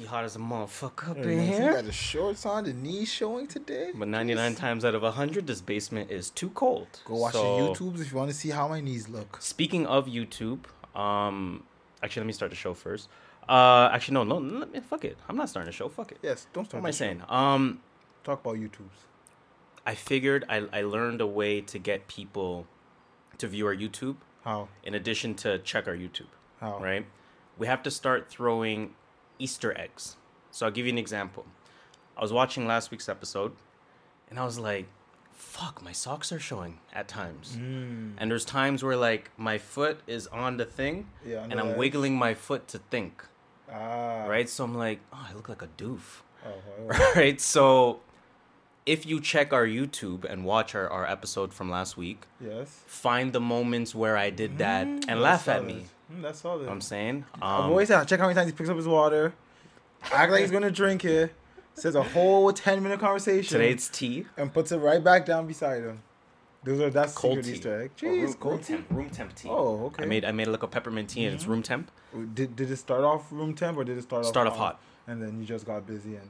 Low-key hot as a motherfucker up in here. You got the shorts on, the knees showing today. But 99 times out of 100, this basement is too cold. Go watch the YouTubes if you want to see how my knees look. Speaking of YouTube, actually, let me start the show first. Actually, no, fuck it. I'm not starting the show. Fuck it. Yes, don't start the show. What am I saying? Talk about YouTubes. I figured I learned a way to get people to view our YouTube. How? In addition to check our YouTube. How? Right? We have to start throwing Easter eggs. So I'll give you an example. I was watching last week's episode, and I was like, fuck, my socks are showing at times. Mm. And there's times where, like, my foot is on the thing, and I'm wiggling my foot to think. Ah. Right? So I'm like, oh, I look like a doof. Oh. Right? So if you check our YouTube and watch our episode from last week, yes, find the moments where I did that and laugh at me. That's all. You know I'm saying. I've always said, check how many times he picks up his water, act like he's gonna drink it, says a whole 10-minute conversation. Today it's tea, and puts it right back down beside him. That's cold tea. Easter egg. Jeez, cold tea. Room temp tea. Oh, okay. I made like a peppermint tea, and it's room temp. Did it start off room temp or did it start off hot? And then you just got busy, and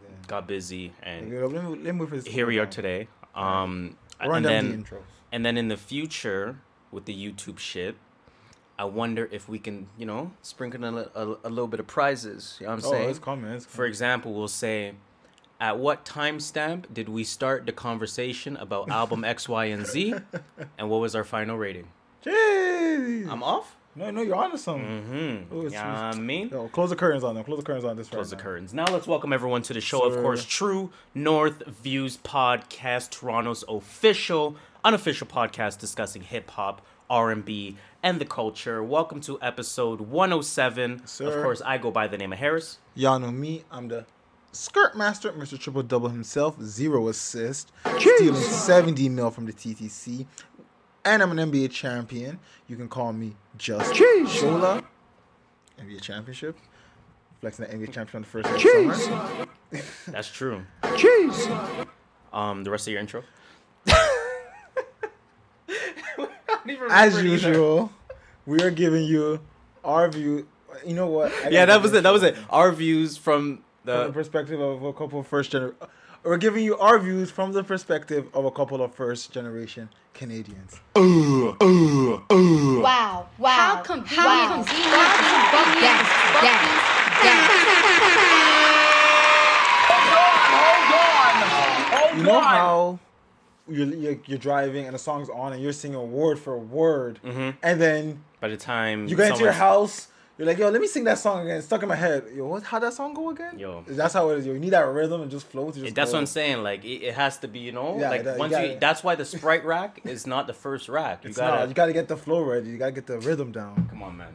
then here we are today. And then the intros. And then in the future with the YouTube shit, I wonder if we can, sprinkle in a little bit of prizes. You know what I'm saying? Oh, it's coming. For example, we'll say, at what timestamp did we start the conversation about album X, Y, and Z? And what was our final rating? Jeez. I'm off? No, you're on to something. Mm-hmm. Yeah, close the curtains on them. Close the curtains on this right now. Close the curtains. Now let's welcome everyone to the show. Sure. Of course, True North Views Podcast, Toronto's unofficial podcast discussing hip-hop, R&B, and the culture. Welcome to episode 107. Sir. Of course, I go by the name of Harris. Y'all know me. I'm the skirt master, Mr. Triple Double himself. 0 assist. Jeez. Stealing 70 mil from the TTC. And I'm an NBA champion. You can call me just Shola. NBA championship. Flexing the NBA champion on the first day of summer. That's true. Jeez. The rest of your intro. As usual, we are giving you our view. You know what? That was it. Our views from the perspective of a couple of We're giving you our views from the perspective of a couple of first-generation Canadians. Wow. How come? Yes. You know how you're driving and the song's on and you're singing word for word, and then by the time you get into your house, you're like, yo, let me sing that song again. It's stuck in my head. Yo, how'd that song go again? Yo. That's how it is. Yo, you need that rhythm and just flow. That's what I'm saying. Like, it has to be, that's why the Sprite rack is not the first rack. You got to get the flow ready. You got to get the rhythm down. Come on, man.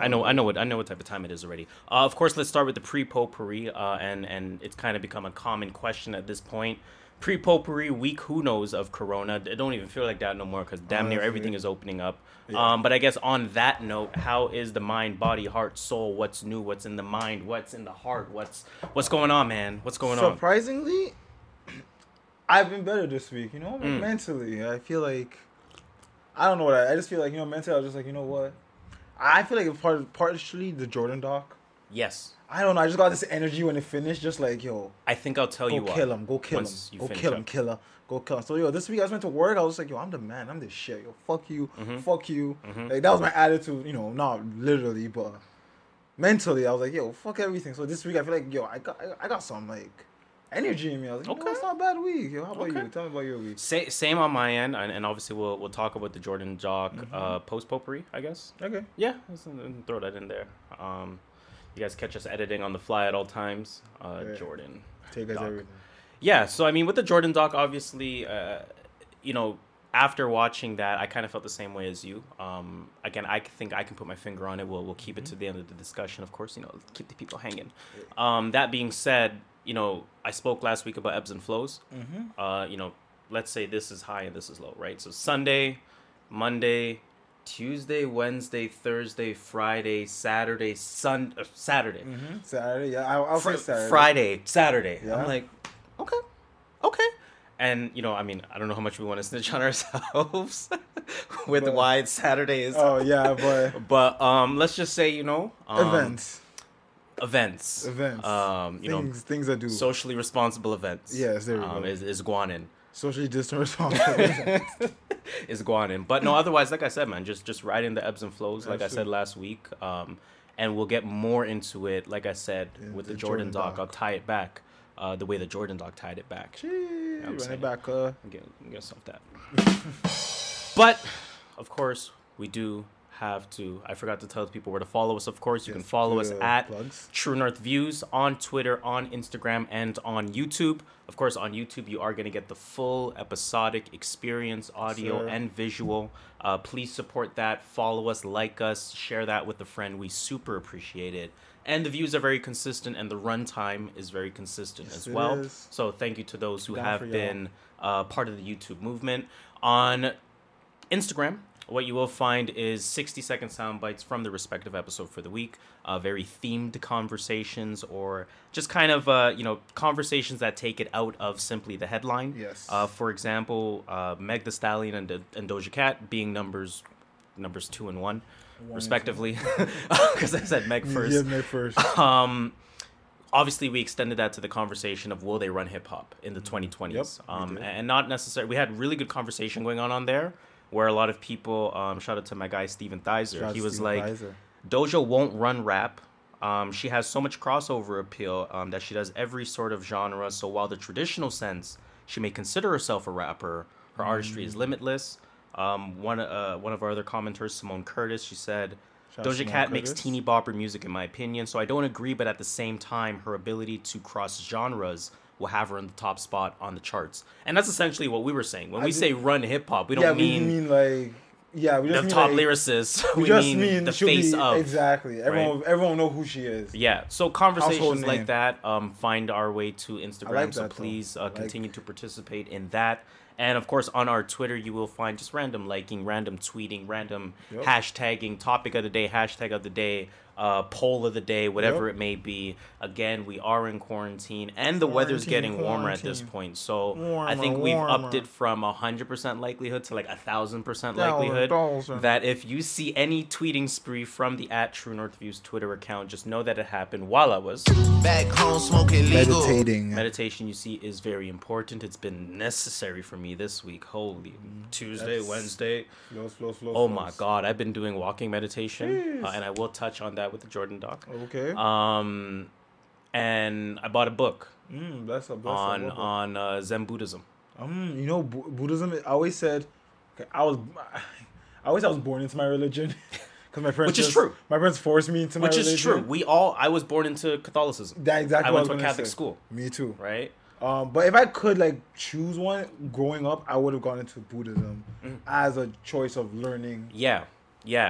I know what type of time it is already. Of course, let's start with the pre-potpourri. And it's kind of become a common question at this point. Pre-potpourri week, who knows, of Corona. I don't even feel like that no more because damn near everything is opening up. Yeah. But I guess on that note, how is the mind, body, heart, soul? What's new? What's in the mind? What's in the heart? What's going on, man? What's going on? Surprisingly, I've been better this week, mentally. I feel like, I don't know what, I just feel like, mentally, I was just like, you know what? I feel like it's partially the Jordan doc. Yes. I don't know. I just got this energy when it finished. Just like, yo. I think I'll tell you what. Go kill him. So, yo, this week I just went to work. I was like, yo, I'm the man. I'm the shit. Yo, fuck you. Fuck you. Like, that was my attitude. Not literally, but mentally, I was like, yo, fuck everything. So, this week I feel like, yo, I got some, like, energy in me. I was like, okay, it's not a bad week. Yo, how about you? Tell me about your week. Same on my end. And obviously, we'll talk about the Jordan jock post-potpourri, I guess. Okay. Yeah. Let's throw that in there. You guys catch us editing on the fly at all times. Jordan. Take us everything. Yeah, so, with the Jordan doc, obviously, after watching that, I kind of felt the same way as you. Again, I think I can put my finger on it. We'll keep it to the end of the discussion, of course. Keep the people hanging. That being said, I spoke last week about ebbs and flows. Let's say this is high and this is low, right? So Sunday, Monday, Tuesday, Wednesday, Thursday, Friday, Saturday, Saturday. Saturday, yeah. I'll say Saturday. Friday, Saturday. Yeah. I'm like, okay. And, I don't know how much we want to snitch on ourselves with why it's Saturday is. Oh, yeah, boy. But let's just say, events. Events. Things that do socially responsible events. Yes, there we go. Is guanin. Socially distant responsible events. Is guanin. But no, otherwise, like I said, man, just riding the ebbs and flows, like I said last week. And we'll get more into it, like I said, with the Jordan doc. I'll tie it back the way the Jordan doc tied it back. Jeez, run it back up. Get off that. But, of course, we do have to. I forgot to tell people where to follow us, of course. You can follow us at plugs. True North Views on Twitter, on Instagram, and on YouTube. Of course, on YouTube, you are going to get the full episodic experience, audio and visual. Please support that. Follow us, like us, share that with a friend. We super appreciate it. And the views are very consistent, and the runtime is very consistent as well. So thank you to those who have been part of the YouTube movement. On Instagram, what you will find is 60-second sound bites from the respective episode for the week. Very themed conversations, or just kind of, conversations that take it out of simply the headline. Yes. For example, Meg Thee Stallion and Doja Cat being numbers 2 and 1, respectively. Because I said Meg first. Yeah, Meg first. Obviously, we extended that to the conversation of will they run hip-hop in the 2020s. Yep, and not necessarily. We had really good conversation going on there. Where a lot of people, shout out to my guy, Steven Thizer. He was like, Doja won't run rap. She has so much crossover appeal that she does every sort of genre. So while the traditional sense, she may consider herself a rapper, her artistry is limitless. One of our other commenters, Simone Curtis, she said, Doja Cat makes teeny bopper music, in my opinion. So I don't agree, but at the same time, her ability to cross genres will have her in the top spot on the charts. And that's essentially what we were saying. When we say run hip-hop, we don't mean... we just mean the top lyricist. We just mean the face of. Exactly. Everyone know who she is. Yeah. So conversations like that find our way to Instagram. So please continue to participate in that. And, of course, on our Twitter, you will find just random liking, random tweeting, random hashtagging, topic of the day, hashtag of the day, poll of the day, whatever it may be. Again, we are in quarantine, and the weather's getting warmer at this point. So I think we've upped it from 100% likelihood to like 1,000% likelihood that if you see any tweeting spree from the @TrueNorthViews Twitter account, just know that it happened while I was back home smoking legal. Meditating. Meditation, you see, is very important. It's been necessary for me this week. Holy Tuesday, Wednesday. Slow, my God, I've been doing walking meditation, and I will touch on that with the Jordan doc. Okay. And I bought a book on Zen Buddhism. Buddhism, I was born into my religion because my parents my parents forced me into my religion. I was born into Catholicism. That exactly. I went to a Catholic school. Me too. Right? But if I could choose one growing up, I would have gone into Buddhism as a choice of learning. Yeah.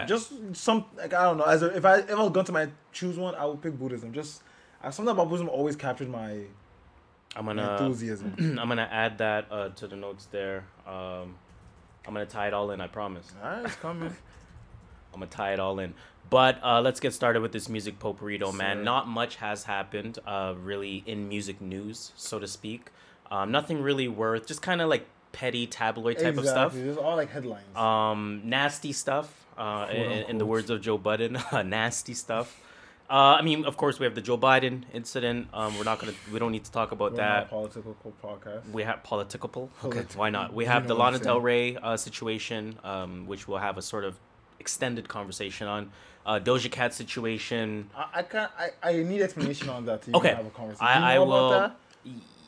Just some, I don't know. If I was going to choose one, I would pick Buddhism. Just something about Buddhism always captured my enthusiasm. I'm gonna add that to the notes there. I'm gonna tie it all in. I promise. Alright, it's coming. I'm gonna tie it all in. But let's get started with this music potpourri, man. Not much has happened, really, in music news, so to speak. Nothing really worth. Just kind of petty tabloid type of stuff. It's all headlines. Nasty stuff. In the words of Joe Budden, nasty stuff. Of course, we have the Joe Biden incident. We don't need to talk about that. Political podcast. We have political. Okay, why not? We have the Lana Del Rey situation, which we'll have a sort of extended conversation on. Doja Cat situation. I need explanation on that. To have a conversation. I will.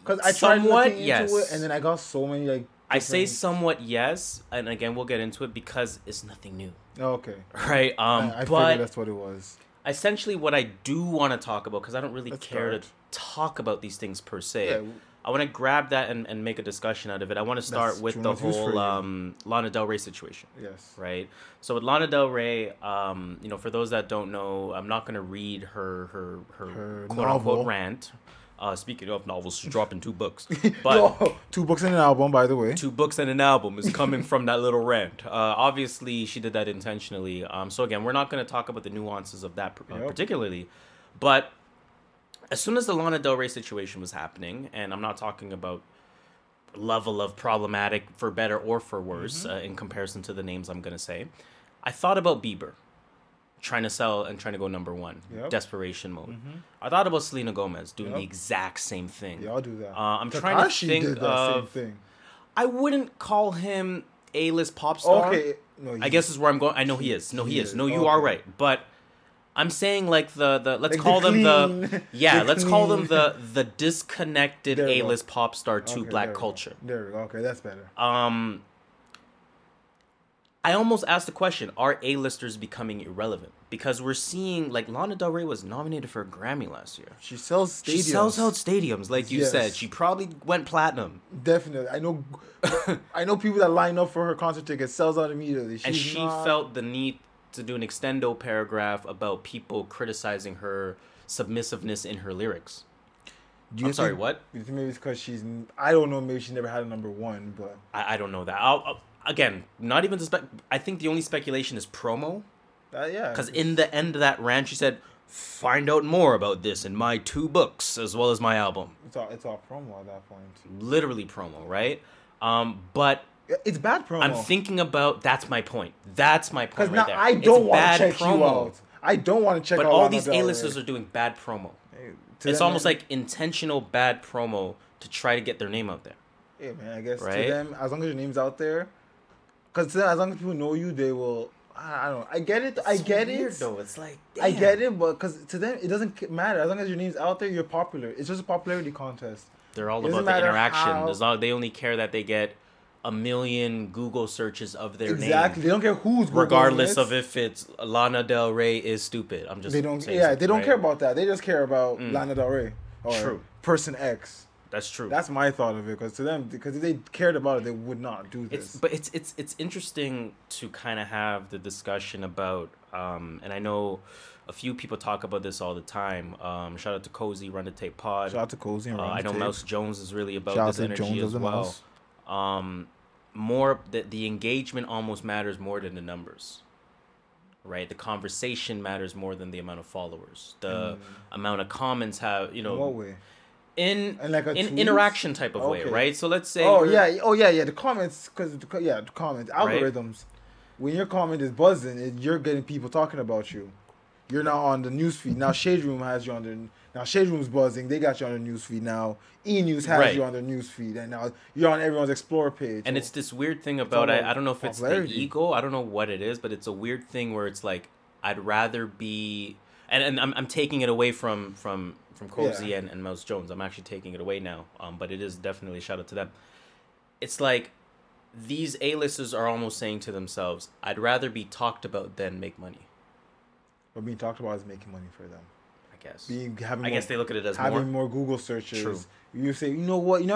Because I tried looking into it, and then I got so many I say somewhat yes, and again we'll get into it because it's nothing new. Okay. Right. I figured that's what it was. Essentially, what I do want to talk about, because I don't really to talk about these things per se. Yeah. I want to grab that and make a discussion out of it. I want to start with the whole Lana Del Rey situation. Yes. Right. So with Lana Del Rey, for those that don't know, I'm not going to read her quote unquote rant. Speaking of novels, she's dropping 2 books. But 2 books and an album, by the way. 2 books and an album is coming from that little rant. Obviously, she did that intentionally. So again, we're not going to talk about the nuances of that particularly. But as soon as the Lana Del Rey situation was happening, and I'm not talking about level of problematic for better or for worse in comparison to the names I'm going to say, I thought about Bieber. trying to sell and trying to go number one. Yep. Desperation mode. Mm-hmm. I thought about Selena Gomez doing the exact same thing. Yeah, I'll do that. I'm trying to think did that of... Same thing. I wouldn't call him A-list pop star. Okay. No, I guess is where I'm going. I know he is. No, he is. No, you are right. But I'm saying like let's call them the disconnected A-list pop star to black culture. There we go. Okay, that's better. I almost asked the question, are A-listers becoming irrelevant? Because we're seeing, like, Lana Del Rey was nominated for a Grammy last year. She sells stadiums. She sells out stadiums, like you said. She probably went platinum. Definitely. I know people that line up for her concert tickets, sells out immediately. She felt the need to do an extendo paragraph about people criticizing her submissiveness in her lyrics. What? You think maybe it's because I don't know, maybe she never had a number one, but... I don't know that. Again, not even... I think the only speculation is promo. Yeah. Because in the end of that rant, she said, find out more about this in my 2 books, as well as my album. It's all promo at that point. Literally promo, right? But... It's bad promo. I'm thinking about... That's my point right there. Because now I don't want to check promo. You out. I don't want to check out... But all these A-listers are doing bad promo. It's almost like intentional bad promo to try to get their name out there. Yeah, man, I guess to them, as long as your name's out there... Because as long as people know you, they will... I don't know. I get it. It's weird, though. It's like, damn. I get it, but because to them, it doesn't matter. As long as your name's out there, you're popular. It's just a popularity contest. They're all about the interaction. They only care that they get 1 million Google searches of their name. Exactly. They don't care who's Googling it. Regardless of if it's Lana Del Rey is stupid. I'm just saying. Yeah, they don't care about that. They just care about Lana Del Rey or person X. That's true. That's my thought of it, because if they cared about it, they would not do this. But it's interesting to kind of have the discussion about, and I know a few people talk about this all the time. Shout out to Cozy, Run the Tape Pod. Shout out to Cozy and Run the Tape. I know Mouse Jones is really about this energy as well. More the engagement almost matters more than the numbers. Right, the conversation matters more than the amount of followers. The amount of comments have, you know. In what way? In interaction type of way, right? So let's say... the comments, the comments, algorithms. Right? When your comment is buzzing, you're getting people talking about you. You're now on the newsfeed. Now Shade Room has you on the... Now Shade Room's buzzing. They got you on the newsfeed now. E-News has you on the newsfeed. And now you're on everyone's Explore page. And it's this weird thing about... I don't know if it's the ego. I don't know what it is, but it's a weird thing where it's like, I'd rather be... And I'm taking it away from Cozy and Mouse Jones. I'm actually taking it away now. But it is definitely a shout out to them. It's like these A-listers are almost saying to themselves, I'd rather be talked about than make money. But being talked about is making money for them. I guess. They look at it as having more Google searches. True. You say, you know what? Do you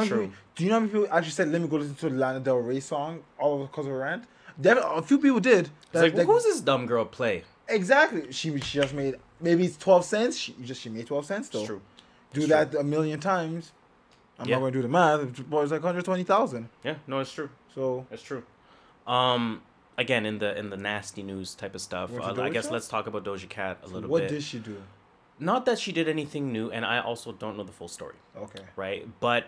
know how many people actually said, let me go listen to the Lana Del Rey song, all because of her rant? A few people did. Who does this dumb girl play? Exactly. She just made... Maybe it's 12 cents. She made 12 cents, though. It's true. That 1 million times. I'm not going to do the math. It's like 120,000. Yeah. No, it's true. So... It's true. Again, in the nasty news type of stuff, I guess let's talk about Doja Cat a little bit. What did she do? Not that she did anything new, and I also don't know the full story. Okay. Right? But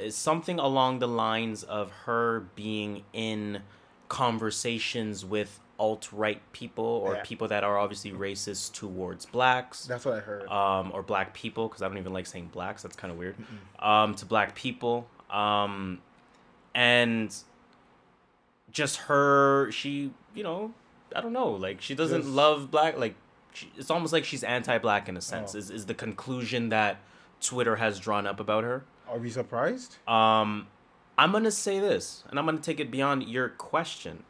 it's something along the lines of her being in conversations with alt-right people or people that are obviously racist towards blacks. That's what I heard. Or black people, because I don't even like saying blacks. That's kind of weird. To black people. And just her, she, you know, I don't know. Like, she doesn't love black. Like, it's almost like she's anti-black in a sense, is the conclusion that Twitter has drawn up about her. Are we surprised? I'm going to say this, and I'm going to take it beyond your question.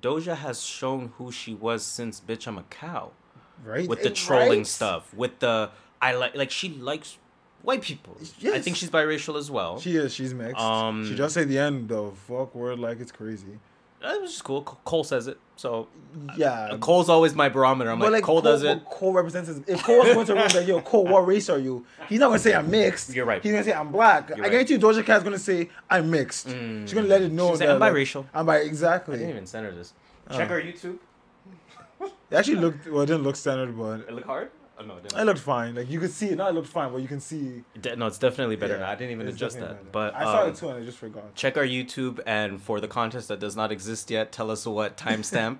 Doja has shown who she was since Bitch I'm a Cow. Right. With the trolling stuff. With the... she likes white people. Yes. I think she's biracial as well. She is. She's mixed. She just said the end, though. Fuck word like it's crazy. That was just cool. Cole says it. So... Yeah. Cole's always my barometer. I'm like Cole does it. Cole represents... If Cole was going to like, yo, Cole, what race are you? He's not going to say I'm mixed. You're right. He's going to say I'm black. I guarantee you Doja Cat's going to say I'm mixed. Mm. She's going to let it know that... I'm biracial. I'm bi... Exactly. I didn't even center this. Check our YouTube. It actually looked... Well, it didn't look centered, but... It looked hard? Oh, no, it didn't. It looked fine. Like, you could see it. No, it looked fine, but you can see... No, it's definitely better now. I didn't even adjust that. But I saw it too, and I just forgot. Check our YouTube, and for the contest that does not exist yet, tell us what timestamp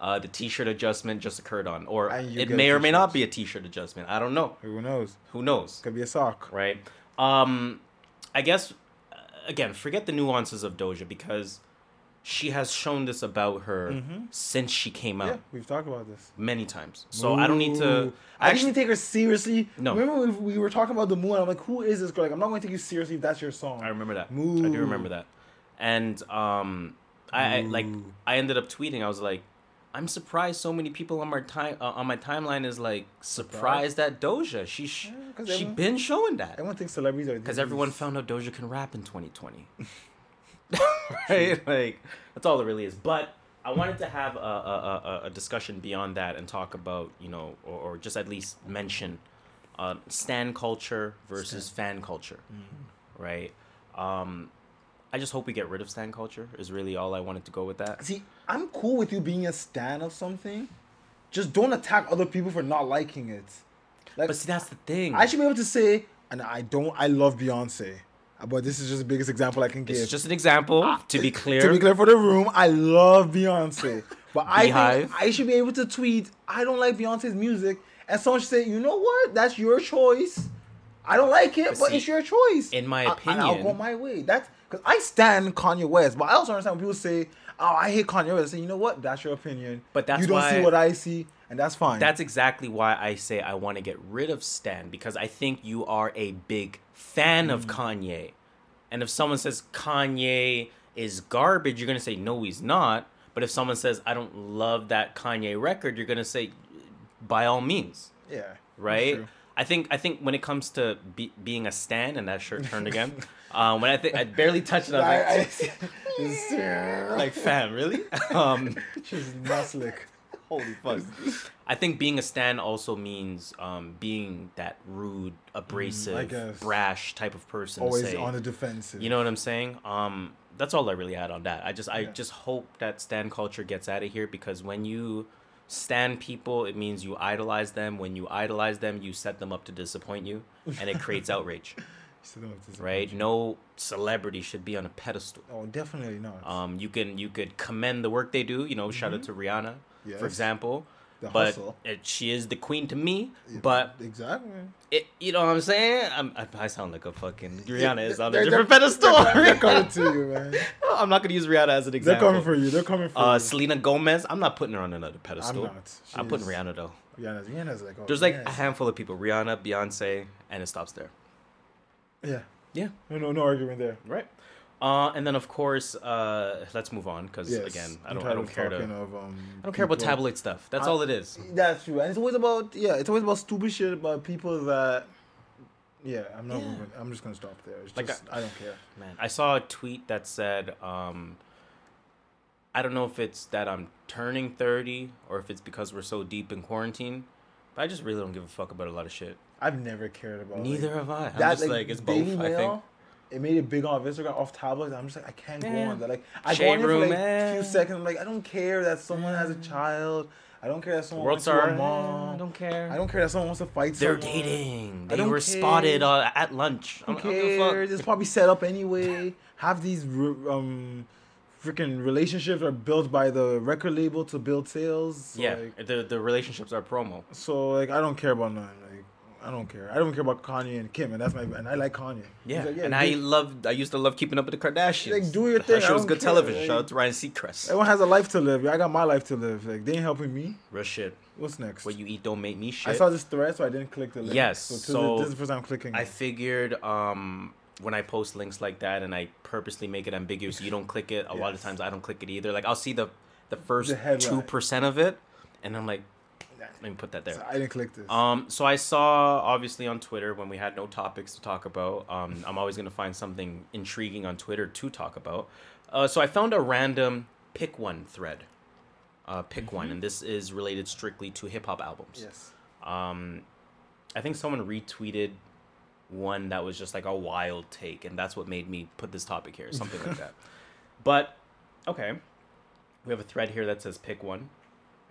The t-shirt adjustment just occurred on, or it may or may not be a t-shirt adjustment. I don't know. Who knows? Could be a sock. Right. I guess, again, forget the nuances of Doja, because she has shown this about her since she came out. Yeah, we've talked about this many times. So I don't need to... I didn't take her seriously. No. Remember when we were talking about the Moo, and I'm like, who is this girl? Like, I'm not going to take you seriously if that's your song. I remember that. Moo. I do remember that. And I ended up tweeting. I was like, I'm surprised so many people on my timeline is like surprised at Doja. She been showing that. Everyone thinks celebrities are because everyone found out Doja can rap in 2020. Right? Like, that's all it really is. But I wanted to have a discussion beyond that and talk about, you know, or just at least mention stan culture versus fan culture. Mm-hmm. Right? I just hope we get rid of stan culture is really all I wanted to go with that. See, I'm cool with you being a stan of something. Just don't attack other people for not liking it. Like, but see, that's the thing. I should be able to say, and I love Beyonce, but this is just the biggest example I can give. It's just an example, to be clear. To be clear for the room, I love Beyonce. But I should be able to tweet, I don't like Beyonce's music. And someone should say, you know what? That's your choice. I don't like it, but it's your choice. In my opinion. I'll go my way. That's... Because I stan Kanye West, but I also understand when people say, oh, I hate Kanye West. I say, you know what? That's your opinion. But that's you don't see what I see, and that's fine. That's exactly why I say I want to get rid of stan, because I think you are a big fan of Kanye. And if someone says Kanye is garbage, you're going to say, no, he's not. But if someone says, I don't love that Kanye record, you're going to say, by all means. Yeah. Right? I think when it comes to being a stan, and that shirt turned again, when I barely touched it, I was like fam, really? She's not slick. Holy fuck. I think being a stan also means being that rude, abrasive, brash type of person. Always on the defensive. You know what I'm saying? That's all I really had on that. I just hope that stan culture gets out of here, because when you... stan people, it means you idolize them. When you idolize them, you set them up to disappoint you, and it creates outrage. Right? No celebrity should be on a pedestal. Oh, definitely not. You could commend the work they do. You know, shout out to Rihanna, for example. She is the queen to me. Yeah, but exactly, you know what I'm saying. I sound like a fucking Rihanna is on a different pedestal. They're coming to you, man. I'm not gonna use Rihanna as an example. They're coming for you. They're coming for you. Selena Gomez. I'm not putting her on another pedestal. I'm not. I'm putting Rihanna though. Rihanna's like. Oh, there's like a handful of people: Rihanna, Beyonce, and it stops there. Yeah. Yeah. No argument there. Right. And then of course, let's move on because again, I don't care about tabloid stuff. That's all it is. That's true, and it's always about stupid shit about people that. Yeah, I'm not. Yeah. I'm just gonna stop there. It's like just, I don't care, man. I saw a tweet that said, I don't know if it's that I'm turning 30 or if it's because we're so deep in quarantine, but I just really don't give a fuck about a lot of shit. I've never cared about. Neither have I. I'm just like it's both. I think. It made it big off Instagram, off tabloids. I'm just like, I can't go on that. Like, I go on it for a few seconds. I'm like, I don't care that someone has a child. I don't care that someone wants to mom. I don't care. I don't care that someone wants to fight someone. They're dating. They were spotted at lunch. I don't care. It's probably set up anyway. Have these freaking relationships are built by the record label to build sales. So yeah, like, the relationships are promo. So, like, I don't care about none. Like, I don't care. I don't care about Kanye and Kim, and I like Kanye. Yeah, like, and I used to love Keeping Up with the Kardashians. Like, do your thing. That show was good television. Like, shout out to Ryan Seacrest. Everyone has a life to live. I got my life to live. Like, they ain't helping me. Real shit. What's next? What you eat don't make me shit. I saw this thread, so I didn't click the link. Yes, so this is the first time I'm clicking. I figured when I post links like that, and I purposely make it ambiguous, you don't click it. A lot of times, I don't click it either. Like, I'll see the first 2% of it, and I'm like. Let me put that there. So I didn't click this. So I saw, obviously, on Twitter, when we had no topics to talk about, I'm always going to find something intriguing on Twitter to talk about. So I found a random pick one thread. Pick one. And this is related strictly to hip-hop albums. Yes. I think someone retweeted one that was just like a wild take, and that's what made me put this topic here, something like that. But, okay. We have a thread here that says pick one.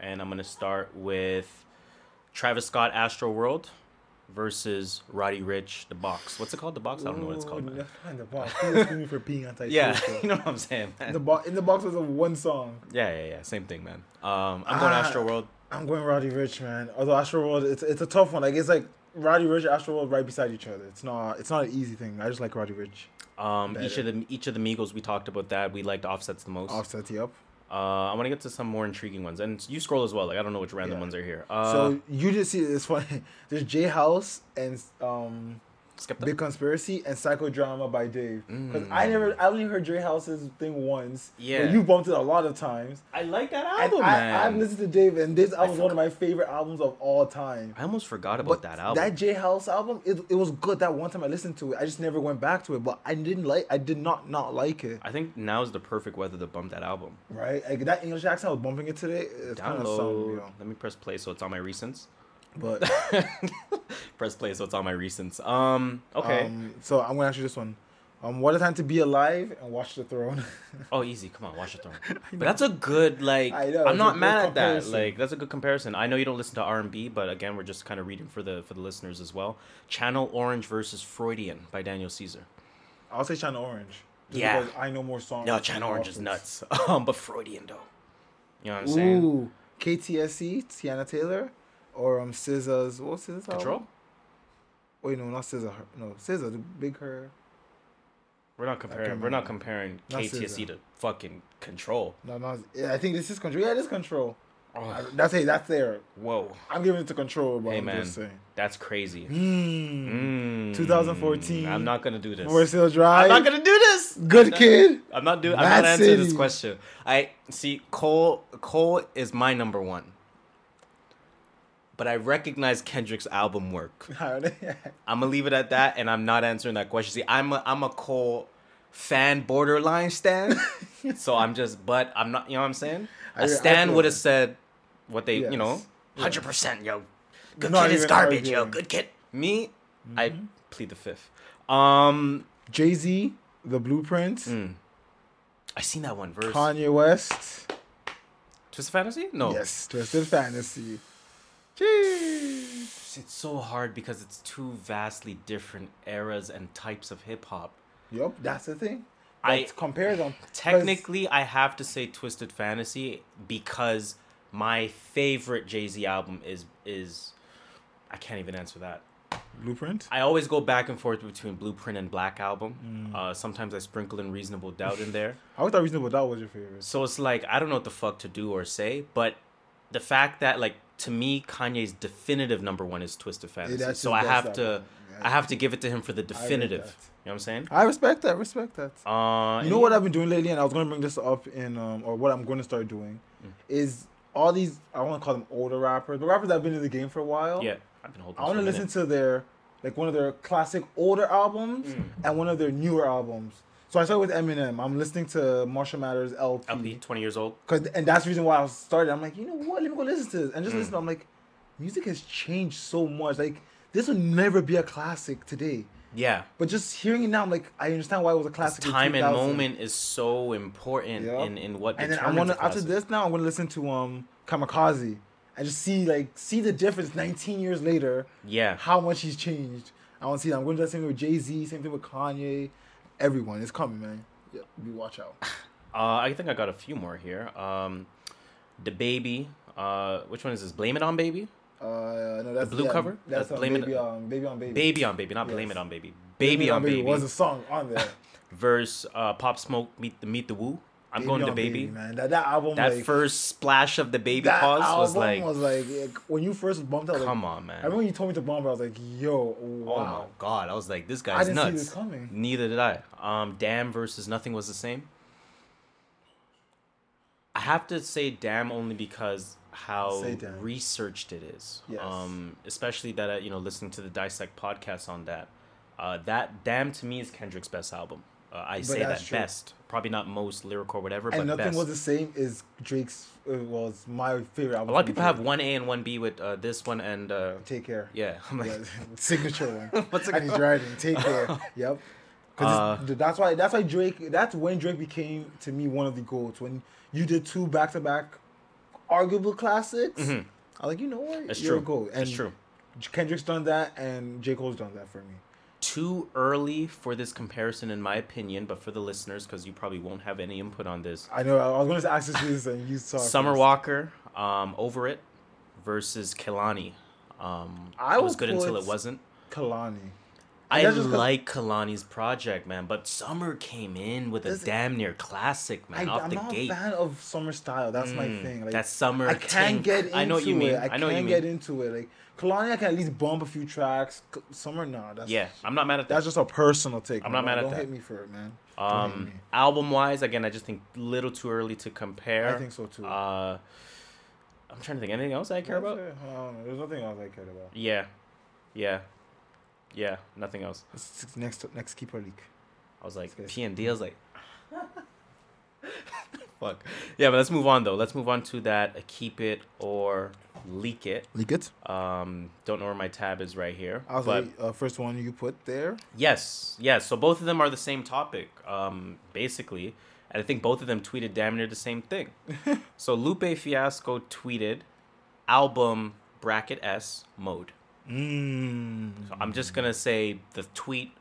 And I'm going to start with Travis Scott, Astroworld. versus Roddy Ricch, The Box. What's it called? The Box? I don't know what it's called. The Box. He for being anti-social. Yeah, you know what I'm saying, man. In the box was a one song. Yeah. Same thing, man. I'm going Astroworld. I'm going Roddy Ricch, man. Although Astroworld, it's a tough one. Like, it's like Roddy Ricch, Astroworld right beside each other. It's not an easy thing. I just like Roddy Ricch. Each of the Migos, we talked about that. We liked Offset's the most. Offset, yep. I want to get to some more intriguing ones, and you scroll as well. Like, I don't know which random ones are here. So you just see this one. There's J House and Skepta? Big Conspiracy and Psychodrama by Dave. Because I only heard J House's thing once. Yeah, but you bumped it a lot of times. I like that album. I've listened to Dave, and this album is one of my favorite albums of all time. I almost forgot about that album. That J House album, it was good. That one time I listened to it, I just never went back to it. But I did not like it. I think now is the perfect weather to bump that album. Right, like that English accent. I was bumping it today. It's kind of something, you know. Let me press play so it's on my recents. But press play, so it's all my recents. Okay. So I'm gonna ask you this one. What a time to be alive and Watch the Throne. Oh, easy. Come on, Watch the Throne. But that's a good I'm not mad at that. Like, that's a good comparison. I know you don't listen to R&B, but again, we're just kind of reading for the listeners as well. Channel Orange versus Freudian by Daniel Caesar. I'll say Channel Orange. Yeah. Because I know more songs. No, Channel Orange is nuts. But Freudian though. You know what I'm saying? Ooh, KTSE, Tiana Taylor. Or SZA's, what's SZA's album? Control? Wait, no, not SZA. No, SZA, the big her. We're not comparing KTSE to fucking Control. No, I think this is Control. Yeah, it is Control. Oh. That's there. Whoa. I'm giving it to Control, but hey, I'm just saying. That's crazy. 2014. I'm not going to do this. Forest Hill Drive. I'm not going to do this. Good kid. I'm not answering this question. I see, Cole is my number one. But I recognize Kendrick's album work. I'm gonna leave it at that, and I'm not answering that question. See, I'm a Cole fan borderline stan, so I'm just, but I'm not. You know what I'm saying? A stan would have said what they, yes. You know, 100%. Yo, good not kid is garbage. Arguing. Yo, good kid. Me, I plead the fifth. Jay-Z, The Blueprint. I seen that one verse. Kanye West. Twisted Fantasy? No. Yes, Twisted Fantasy. Jeez. It's so hard because it's two vastly different eras and types of hip hop. Yep, that's the thing. I compare them. Technically, I have to say Twisted Fantasy because my favorite Jay-Z album is I can't even answer that. Blueprint? I always go back and forth between Blueprint and Black Album. Sometimes I sprinkle in Reasonable Doubt in there. I thought Reasonable Doubt was your favorite. So it's like, I don't know what the fuck to do or say, but the fact that, like, to me, Kanye's definitive number one is Twisted Fantasy. Yeah, so I have to give it to him for the definitive. You know what I'm saying? I respect that. You know what I've been doing lately, and I was going to bring this up in, or what I'm going to start doing, is all these, I want to call them older rappers, but rappers that have been in the game for a while. Yeah, I've been holding. I want to listen to their, like, one of their classic older albums and one of their newer albums. So I started with Eminem. I'm listening to Marshall Mathers' LP. 20 years old. And that's the reason why I started. I'm like, you know what? Let me go listen to this. And just listen. I'm like, music has changed so much. Like, this would never be a classic today. Yeah. But just hearing it now, I'm like, I understand why it was a classic. This time in and moment is so important in what determines. And then after this now, I'm going to listen to Kamikaze. And just see the difference 19 years later. Yeah. How much he's changed. I want to see that. I'm going to do the same thing with Jay-Z. Same thing with Kanye. Everyone, it's coming, man. Yeah, we watch out. I think I got a few more here. DaBaby. Which one is this? Blame It On Baby? No, that's the blue cover. That's Blame It On Baby. Baby on Baby, not yes. Blame It On Baby. Baby on Baby was a song on there. Verse Pop Smoke Meet the Woo. I'm going to Baby. Man, that album. That first splash of the Baby pause was like. Was like when you first bumped out. Come on, man! I remember when you told me to bump. I was like, "Yo, wow. Oh my god!" I was like, "This guy's nuts." I didn't see this coming. Neither did I. Damn versus Nothing was the same. I have to say Damn only because how researched it is. Yes. Especially that listening to the Dissect podcast on that. That Damn to me is Kendrick's best album. I say that true. Best. Probably not most lyrical or whatever, but Nothing Was the Same is Drake's, was my favorite album. A lot of people have 1A and 1B with this one and... Take Care. Yeah. I'm like... Yeah, signature one. What's it called? And he's driving. Take Care. Yep. That's why Drake... That's when Drake became, to me, one of the goats. When you did two back-to-back arguable classics, I'm like, you know what? That's true. A goat. That's true. Kendrick's done that, and J. Cole's done that for me. Too early for this comparison, in my opinion, but for the listeners, because you probably won't have any input on this. I know. I was going to ask this, and you saw Summer first. Walker, Over It, versus Kehlani. It was good until it wasn't. Kehlani. I like Kehlani's project, man, but Summer came in with a damn near classic, man, off the gate. I'm not a fan of Summer's style. That's my thing. Like, that Summer I can't get into it. I know what you mean. Like, Kehlani, I can at least bump a few tracks. Summer, no. Yeah, I'm not mad at that. That's just a personal take. I'm not mad at that. Don't hit me for it, man. Album-wise, again, I just think a little too early to compare. I think so, too. I'm trying to think. Anything else I care about? I don't know. There's nothing else I care about. Yeah, nothing else. Next keeper leak. I was like, P&D, I was like, fuck. Yeah, but let's move on, though. Let's move on to that keep it or leak it. Leak it? Don't know where my tab is right here. I was first one you put there? Yes. So both of them are the same topic, basically. And I think both of them tweeted damn near the same thing. So Lupe Fiasco tweeted, album /S mode. So I'm just going to say the tweet,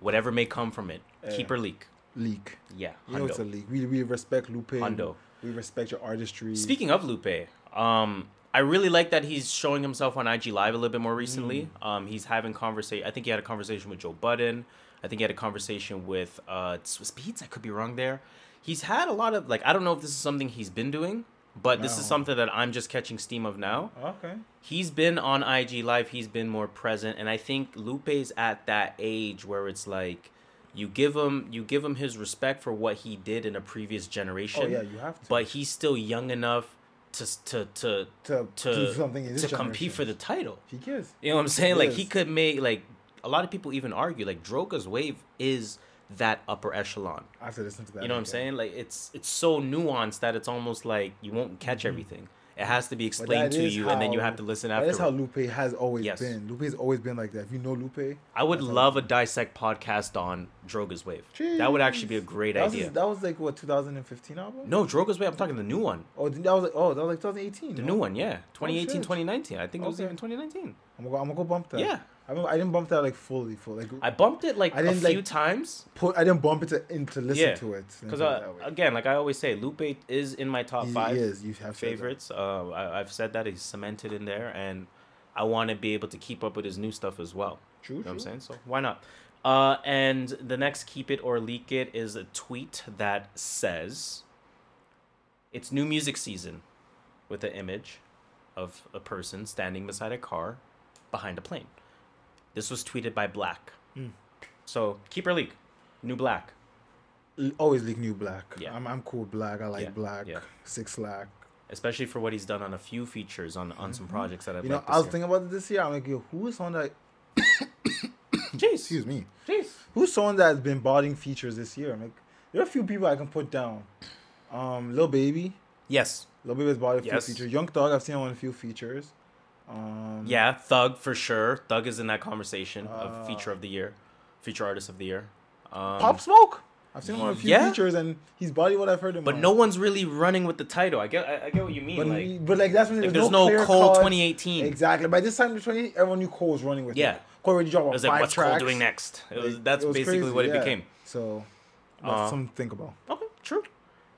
whatever may come from it, keep or leak. Leak. Yeah. You know it's a leak. We respect Lupe. Hundo. We respect your artistry. Speaking of Lupe, I really like that he's showing himself on IG Live a little bit more recently. He's having conversation. I think he had a conversation with Joe Budden. I think he had a conversation with Swiss Beats. I could be wrong there. He's had a lot of, like, I don't know if this is something he's been doing. But this is something that I'm just catching steam of now. Okay. He's been on IG Live. He's been more present. And I think Lupe's at that age where it's like you give him his respect for what he did in a previous generation. Oh, yeah, you have to. But he's still young enough to do something in this to compete for the title. He is. You know what I'm saying? Like, he could make, like, a lot of people even argue, like, Droga's Wave is that upper echelon. I have to listen to that. You know what I'm saying? Like, it's so nuanced that it's almost like you won't catch everything. It has to be explained to you, and then you have to listen after. That's how Lupe has always been. Lupe has always been like that. If you know Lupe, I would love a Dissect podcast on Droga's Wave. Jeez. That would actually be a great idea. That was like, what, 2015 album? No, Droga's Wave. I'm talking the new one. Oh, that was like 2018. The new one, yeah, 2018, 2019. I think it was even 2019. I'm gonna go bump that. Yeah. I didn't bump that, like, fully. Like, I bumped it, like, a few times. I didn't bump it to listen to it. Because, again, like I always say, Lupe is in my top five favorites. I've said that. He's cemented in there. And I want to be able to keep up with his new stuff as well. True. You know what I'm saying? So why not? And the next keep it or leak it is a tweet that says, it's new music season, with an image of a person standing beside a car behind a plane. This was tweeted by Black. So, keep or leak? New Black. Always leak New Black. Yeah. I'm cool with Black. I like Black. Yeah. 6 Black. Especially for what he's done on a few features on some projects that I've liked. I was thinking about it this year. I'm like, yo, who is someone that... Jeez. Excuse me. Jeez. Who's someone that's been botting features this year? I'm like, there are a few people I can put down. Lil Baby. Yes. Lil Baby's botted few features. Young Thug, I've seen him on a few features. Thug for sure. Thug is in that conversation of feature of the year, feature artist of the year. Pop Smoke. I've seen him on a few features, and he's body what I've heard him. But no one's really running with the title. I get what you mean. But like that's when there's no Cole cause. 2018. Exactly. By this time, 2018, everyone knew Cole was running with it. Cole already dropped 5 tracks. It was like, what's Cole doing next? It was basically crazy, what it became. So that's something to think about. Okay, true.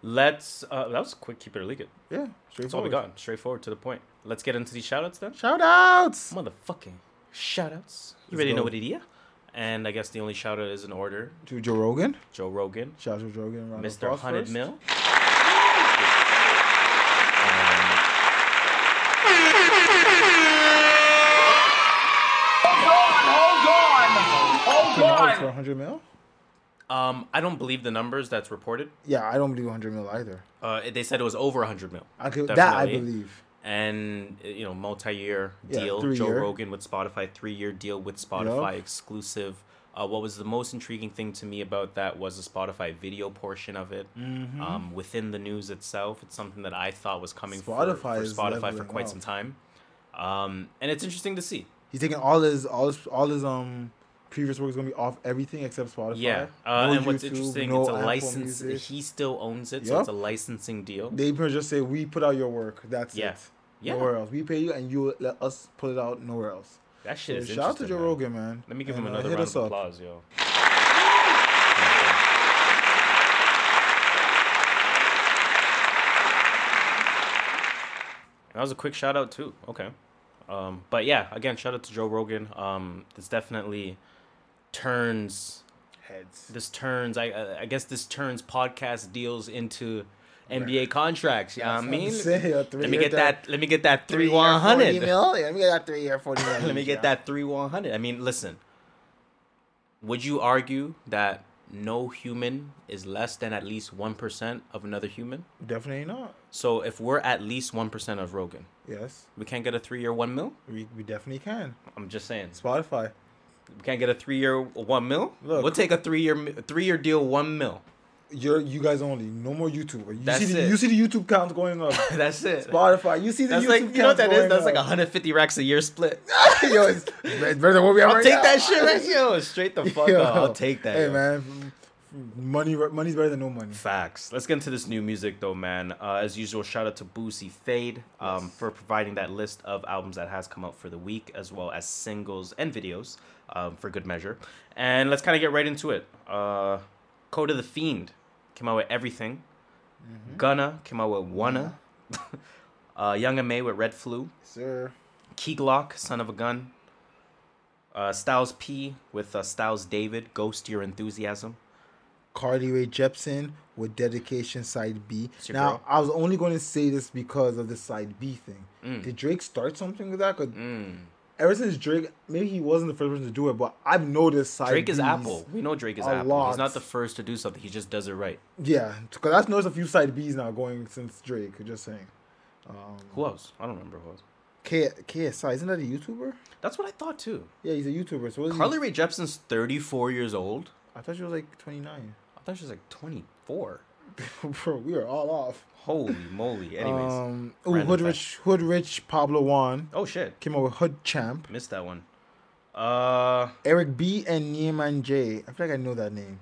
Let's that was a quick keep it or leak it. Yeah, that's all we got. Straightforward to the point. Let's get into these shoutouts then. Shoutouts, motherfucking shoutouts. You already know what it is. And I guess the only shoutout is in order to Joe Rogan. Shout out to Joe Rogan, Mr. 100 Mil. Hold on. For 100 Mil. I don't believe the numbers that's reported. Yeah, I don't believe 100 mil either. They said it was over 100 mil. That I believe. And, you know, multi-year deal. Joe Rogan with Spotify, 3-year deal with Spotify exclusive. What was the most intriguing thing to me about that was the Spotify video portion of it. Mm-hmm. Within the news itself, it's something that I thought was coming for Spotify for quite some time. And it's interesting to see. He's taking all his previous work is going to be off everything except Spotify. Yeah. No and what's YouTube, interesting, no it's a license. Music. He still owns it, so it's a licensing deal. They just say, we put out your work. That's it. Yeah. Nowhere else. We pay you, and you let us put it out nowhere else. That shit is interesting. Shout out to Joe Rogan, man. Let me give him another round of applause, yo. That was a quick shout out too. Okay. But yeah, again, shout out to Joe Rogan. This definitely turns heads. This turns, I guess this turns podcast deals into NBA contracts. You know what I mean? Let me get that 3-100. Let me get that 3 year 40 million. Let me get that 3-100. I mean, listen. Would you argue that no human is less than at least 1% of another human? Definitely not. So if we're at least 1% of Rogan, yes, we can't get a 3 year 1 mil. We definitely can. I'm just saying. Spotify. We can't get a 3 year 1 mil. Look, we'll take a three year deal 1 mil. You guys only. No more YouTube. You see the YouTube count going up. That's it. Spotify. You see the YouTube count. You know what that is? That's up. Like 150 racks a year split. Yo, it's better than what we have right now. I'll take that shit, right? Yo, straight the fuck up. I'll take that. Hey, man. Money's better than no money. Facts. Let's get into this new music, though, man. As usual, shout out to Boosie Fade for providing that list of albums that has come out for the week, as well as singles and videos for good measure. And let's kind of get right into it. Coda the Fiend came out with Everything. Mm-hmm. Gunna came out with Wanna. Young and May with Red Flu. Sir. Key Glock, Son of a Gun. Styles P with Styles David, Ghost Your Enthusiasm. Carly Rae Jepsen with Dedication Side B. Now, I was only going to say this because of the Side B thing. Did Drake start something with that? Ever since Drake, maybe he wasn't the first person to do it, but I've noticed Side Drake B's is Apple. We know Drake is Apple. Lot. He's not the first to do something. He just does it right. Yeah, because I've noticed a few Side Bs now going since Drake. Just saying. Who else? I don't remember who else. KSI. Isn't that a YouTuber? That's what I thought too. Yeah, he's a YouTuber. So Carly Rae Jepsen's 34 years old. I thought she was like 29. I thought she was like 24. Bro, we are all off. Holy moly. Anyways. Hood Rich, Pablo Juan. Oh, shit. Came out with Hood Champ. Missed that one. Eric B and Neiman J. I feel like I know that name.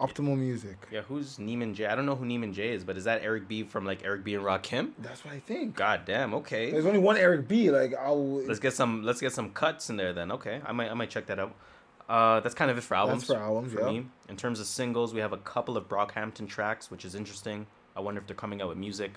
Optimal Music. Yeah, who's Neiman J? I don't know who Neiman J is, but is that Eric B from like Eric B and Rakim? That's what I think. God damn, okay. There's only one Eric B. Like, let's get some cuts in there then. Okay. I might check that out. That's kind of it for albums. That's for albums, for me. In terms of singles, we have a couple of Brockhampton tracks, which is interesting. I wonder if they're coming out with music.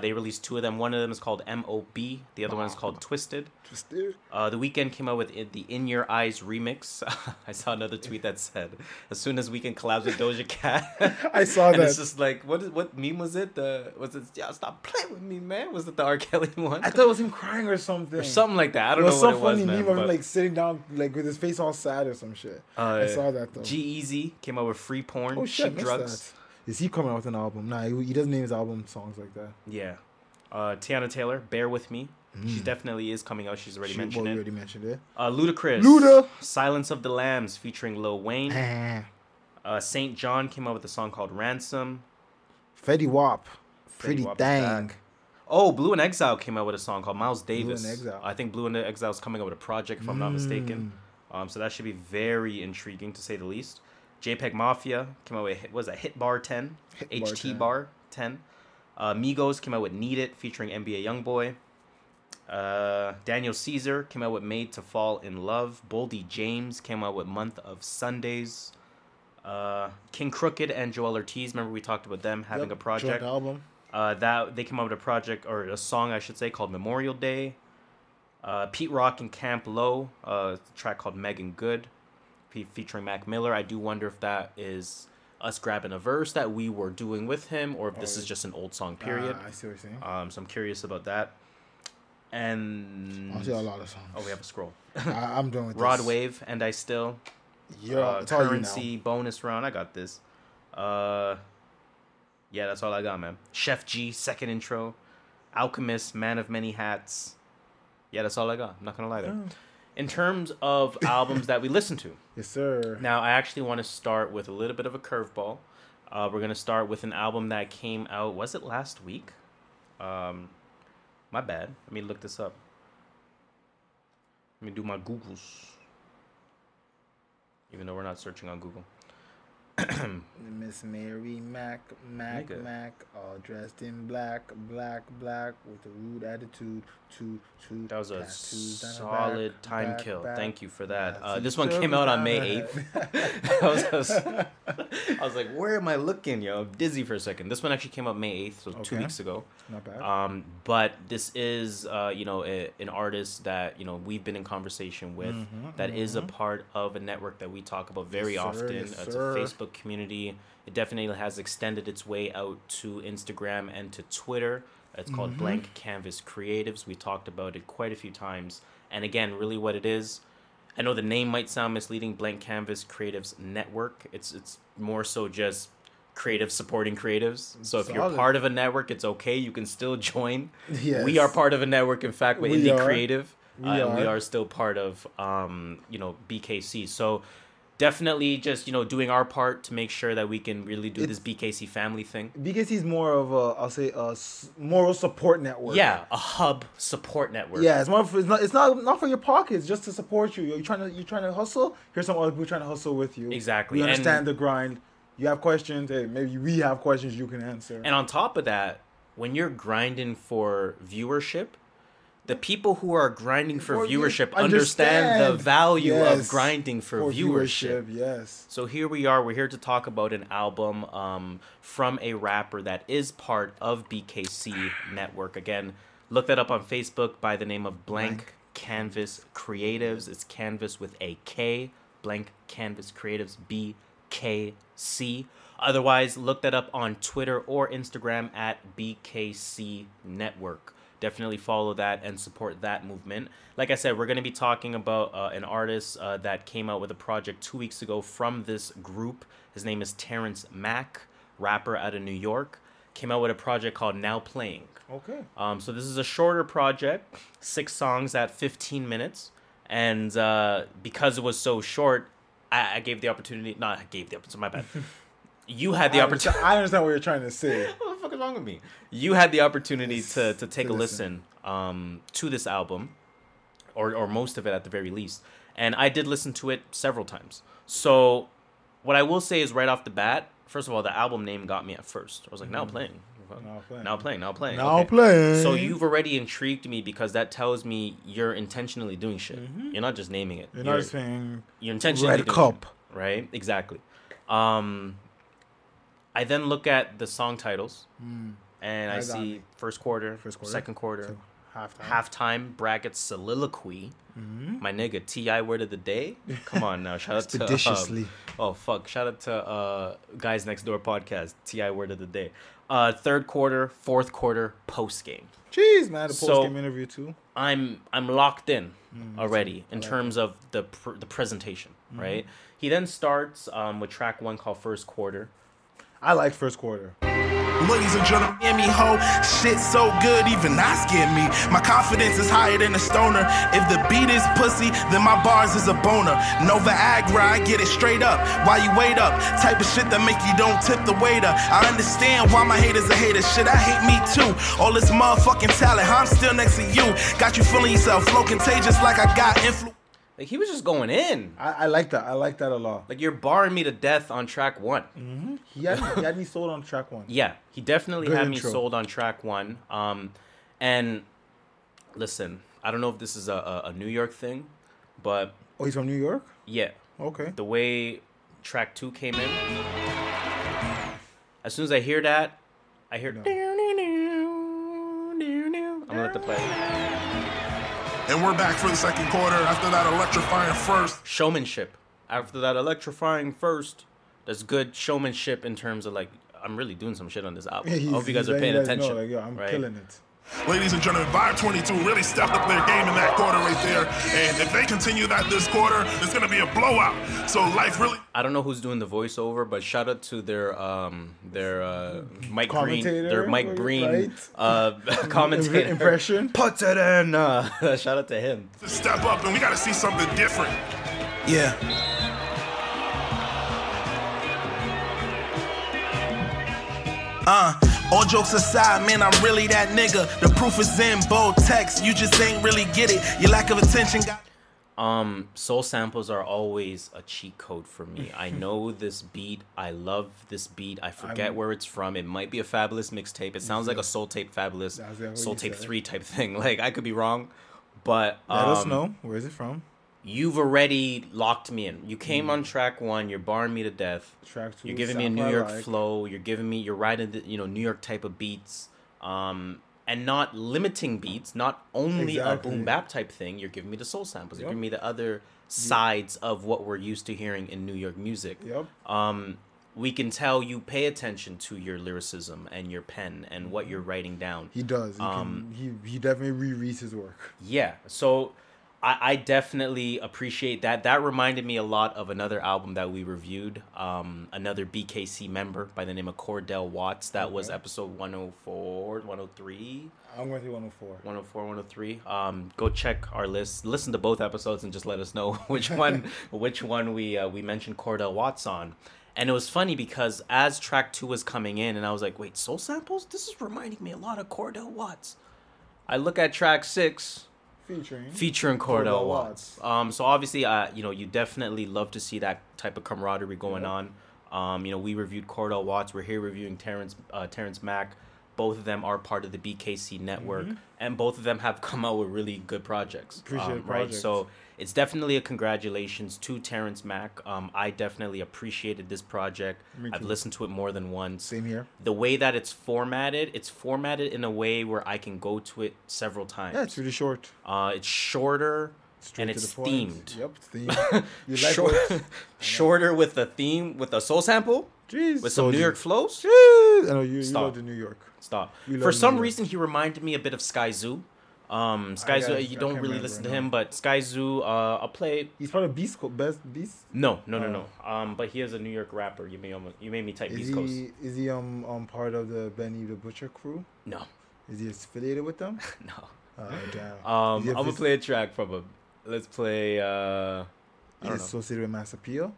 They released two of them. One of them is called M.O.B. The other one is called Twisted. The Weeknd came out with the In Your Eyes remix. I saw another tweet that said, as soon as Weeknd collabs with Doja Cat. I saw and that. It's just like, what meme was it? Y'all stop playing with me, man. Was it the R. Kelly one? I thought it was him crying or something. Or something like that. I don't know what it was, man. It was some funny meme of him like sitting down like with his face all sad or some shit. I saw that though. G-Eazy came out with Free Porn. Oh shit, Drugs. That. Is he coming out with an album? Nah, he doesn't name his album songs like that. Yeah. Tiana Taylor, Bear With Me. She definitely is coming out. She's already mentioned it. She already mentioned it. Ludacris. Silence of the Lambs featuring Lil Wayne. St. John came out with a song called Ransom. Fetty Wap. Pretty Thang. Oh, Blue in Exile came out with a song called Miles Davis. Blue in Exile. I think Blue in Exile is coming out with a project, if I'm not mistaken. So that should be very intriguing, to say the least. JPEG Mafia came out with Hit Bar 10, HT Bar 10. Migos came out with Need It featuring NBA Youngboy. Daniel Caesar came out with Made to Fall in Love. Boldy James came out with Month of Sundays. King Crooked and Joel Ortiz, remember we talked about them having a project. Joint album. That they came out with a project or a song, I should say, called Memorial Day. Pete Rock and Camp Lo, a track called Megan Good. Featuring Mac Miller. I do wonder if that is us grabbing a verse that we were doing with him, or if this is just an old song. Period. I see what you're saying. So I'm curious about that. And I see a lot of songs. Oh, we have a scroll. I'm doing with Rod this. Wave and I still. Yeah. Currency bonus round. I got this. Yeah, that's all I got, man. Chef G second intro, Alchemist, Man of Many Hats. Yeah, that's all I got. I'm not gonna lie there. Oh. In terms of albums that we listen to. Yes, sir. Now, I actually want to start with a little bit of a curveball. We're going to start with an album that came out, was it last week? My bad. Let me look this up. Let me do my Googles. Even though we're not searching on Google. Miss Mary Mac, all dressed in black, with a rude attitude. That was a solid back, time back, kill. Back. Thank you for that. This one came out on May 8th. I was like, where am I looking, yo? I'm dizzy for a second. This one actually came out May 8th, so okay. 2 weeks ago. Not bad. But this is, an artist that, we've been in conversation with that is a part of a network that we talk about very often. It's a Facebook community. It definitely has extended its way out to Instagram and to Twitter. It's called Blank Canvas Creatives. We talked about it quite a few times. And again, really what it is, I know the name might sound misleading, Blank Canvas Creatives Network. It's more so just creative supporting creatives. So if you're part of a network, it's okay. You can still join. Yes. We are part of a network. In fact, with Indie Creative. We are still part of, BKC. So definitely just, doing our part to make sure that we can really do this BKC family thing. BKC is more of a, I'll say, a moral support network. Yeah, a hub support network. Yeah, it's more for, it's not for your pockets, just to support you. You're trying to hustle. Here's some other people trying to hustle with you. Exactly. You understand the grind. You have questions. Hey, maybe we have questions you can answer. And on top of that, when you're grinding for viewership, the people who are grinding for viewership understand the value of grinding for viewership. Yes. So here we are. We're here to talk about an album from a rapper that is part of BKC Network. Again, look that up on Facebook by the name of Blank Canvas Creatives. It's Canvas with a K. Blank Canvas Creatives, BKC. Otherwise, look that up on Twitter or Instagram at BKC Network. Definitely follow that and support that movement. Like I said, we're going to be talking about an artist that came out with a project 2 weeks ago from this group. His name is Terrence Mack, rapper out of New York. Came out with a project called Now Playing. Okay. So this is a shorter project, 6 songs at 15 minutes. And because it was so short, I gave the opportunity. No, I gave the opportunity. My bad. You had the opportunity. I understand what you're trying to say. What the fuck is wrong with me? You had the opportunity to take a listen to this album, or most of it at the very least. And I did listen to it several times. So what I will say is right off the bat, first of all, the album name got me at first. I was like, Now Playing. So you've already intrigued me because that tells me you're intentionally doing shit. Mm-hmm. You're not just naming it. You're not saying you're intentionally Red doing Cup. Shit, right? Exactly. I then look at the song titles, and I see first quarter, second quarter, so halftime, brackets, soliloquy. Mm-hmm. My nigga, T.I. word of the day. Come on now, shout out to shout out to Guys Next Door podcast, T.I. word of the day. Third quarter, fourth quarter, post game. Jeez, man, the post game interview too. I'm locked in already in terms of the presentation, right? He then starts with track 1 called First Quarter. I like First Quarter. Ladies and gentlemen, me ho, shit so good, even I scare me. My confidence is higher than a stoner. If the beat is pussy, then my bars is a boner. No Viagra, I get it straight up. Why you wait up? Type of shit that make you don't tip the waiter. I understand why my haters are haters. Shit, I hate me too. All this motherfucking talent, I'm still next to you. Got you feeling yourself, flow contagious like I got influence. Like, he was just going in. I like that. I like that a lot. Like, you're barring me to death on track 1. Mm-hmm. He had me sold on track 1. Yeah, he definitely Good had intro. Me sold on track 1. And listen, I don't know if this is a New York thing, but... Oh, he's from New York? Yeah. Okay. The way track 2 came in, as soon as I hear that, I hear... No. I'm going to let the play... And we're back for the second quarter after that electrifying first. Showmanship. After that electrifying first, that's good showmanship in terms of, like, I'm really doing some shit on this album. I hope you guys are paying attention. Know, like, yo, I'm killing it. Ladies and gentlemen, Vibe 22 really stepped up their game in that quarter right there. And if they continue that this quarter, it's going to be a blowout. So life really... I don't know who's doing the voiceover, but shout out to their Mike Green, their Mike Breen commentator impression. Put it in. Shout out to him. Step up, and we gotta see something different. Yeah. All jokes aside, man, I'm really that nigga. The proof is in bold text. You just ain't really get it. Your lack of attention got. Soul samples are always a cheat code for me. I know this beat. I love this beat. I forget where it's from. It might be a Fabulous mixtape. It sounds like a Soul Tape Fabulous, Soul Tape 3 type thing. Like, I could be wrong, but... let us know. Where is it from? You've already locked me in. You came on track 1. You're barring me to death. Track 2. You're giving me a New York flow. You're giving me... You're riding the, you know, New York type of beats. And not limiting beats, not only a boom bap type thing. You're giving me the soul samples. You're giving me the other sides of what we're used to hearing in New York music. We can tell you pay attention to your lyricism and your pen and what you're writing down. He does. He definitely rereads his work. Yeah. So I definitely appreciate that. That reminded me a lot of another album that we reviewed, another BKC member by the name of Cordell Watts. That was episode 104, 103? I'm going to say 104. 104, 103. Go check our list. Listen to both episodes and just let us know which one we mentioned Cordell Watts on. And it was funny because as track 2 was coming in, and I was like, wait, soul samples? This is reminding me a lot of Cordell Watts. I look at track 6... Featuring Cordell Watts. So obviously, you definitely love to see that type of camaraderie going on. We reviewed Cordell Watts. We're here reviewing Terrence Mack. Both of them are part of the BKC network, and both of them have come out with really good projects. Right, so it's definitely a congratulations to Terrence Mack. I definitely appreciated this project. I've listened to it more than once. Same here. The way that it's formatted in a way where I can go to it several times. Yeah, it's really short. It's shorter. Straight and it's themed. Yep, themed. You like shorter with a theme, with a soul sample, with some New York flows. Jeez. I know you love the New York. Stop. For some reason, he reminded me a bit of Sky Zoo. Sky Zoo, you don't really listen to him, but Sky Zoo, a play. He's part of Beast Coast. No. But he is a New York rapper. You made me type Beast Coast. Is he part of the Benny the Butcher crew? No. Is he affiliated with them? No. Damn. I'm gonna play a track from him. Let's play, Is it associated with Mass Appeal?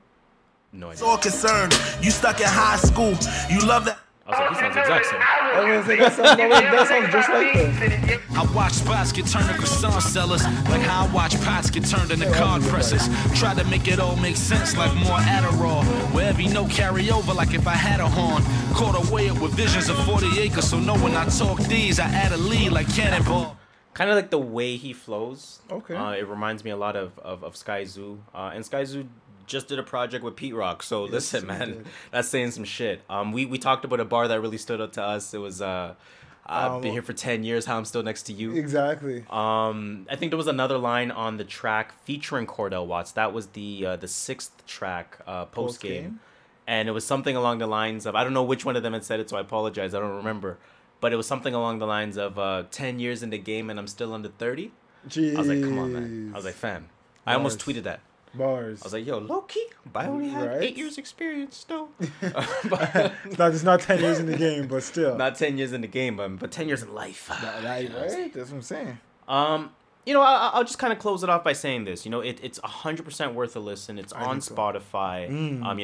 No idea. It's all concerned. You stuck in high school. You love that. I was like, he sounds exact same. I was going to say, that sounds just like this. I watch spots get turned to croissant sellers, like how I watch pots get turned into card presses. Try to make it all make sense like more Adderall, where every note carry over like if I had a horn. Caught away it with visions of 40 acres, so no when I talk these, I add a lead like cannonball. Kind of like the way he flows. Okay. It reminds me a lot of Sky Zoo. And Sky Zoo just did a project with Pete Rock. So listen, man, that's saying some shit. We talked about a bar that really stood out to us. It was, I've been here for 10 years, how I'm still next to you. Exactly. I think there was another line on the track featuring Cordell Watts. That was the 6th track, post-game. And it was something along the lines of, I don't know which one of them had said it, so I apologize. I don't remember. But it was something along the lines of 10 years in the game and I'm still under 30. Jeez. I was like, come on, man. I was like, fam. Bars. I almost tweeted that. Bars. I was like, yo, low-key, I only have 8 years experience still. It's not 10 years in the game, but still. Not 10 years in the game, but 10 years in life. Right? That's what I'm saying. I'll just kind of close it off by saying this. It's 100% worth a listen. It's on Spotify.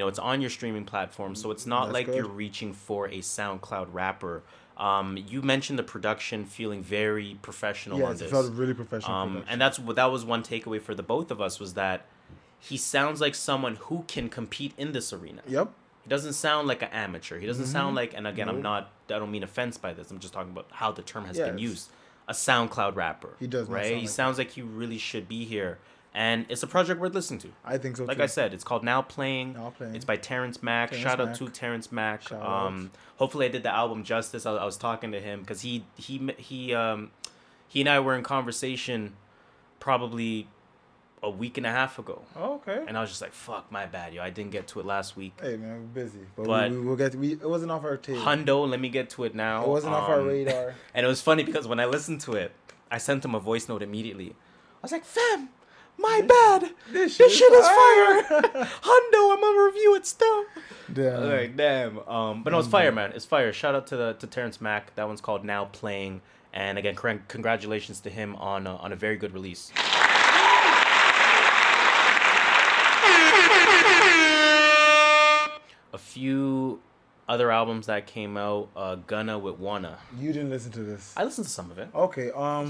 It's on your streaming platform. So it's not you're reaching for a SoundCloud rapper. You mentioned the production feeling very professional on this. Yeah, it felt really professional. And that was one takeaway for the both of us was that he sounds like someone who can compete in this arena. Yep. He doesn't sound like an amateur. He doesn't sound like, and again, I don't mean offense by this. I'm just talking about how the term has been used. A SoundCloud rapper. He does. Right. He sounds like he really should be here. And it's a project worth listening to. I think so, too. Like I said, it's called Now Playing. It's by Terrence Mack. Shout out to Terrence Mack. Hopefully I did the album justice. I was talking to him because he and I were in conversation probably a week and a half ago. Oh, okay. And I was just like, fuck, my bad, yo. I didn't get to it last week. Hey, man, we're busy. But we'll get to it. It wasn't off our tape. Hundo, let me get to it now. It wasn't off our radar. And it was funny because when I listened to it, I sent him a voice note immediately. I was like, fam. My bad. This shit is fire. Hundo, I'm gonna review it still. Damn. Like, damn. But no, it's fire, man. It's fire. Shout out to Terrence Mack. That one's called Now Playing. And again, congratulations to him on a very good release. A few other albums that came out. Gunna with Wanna. You didn't listen to this. I listened to some of it. Okay. I'll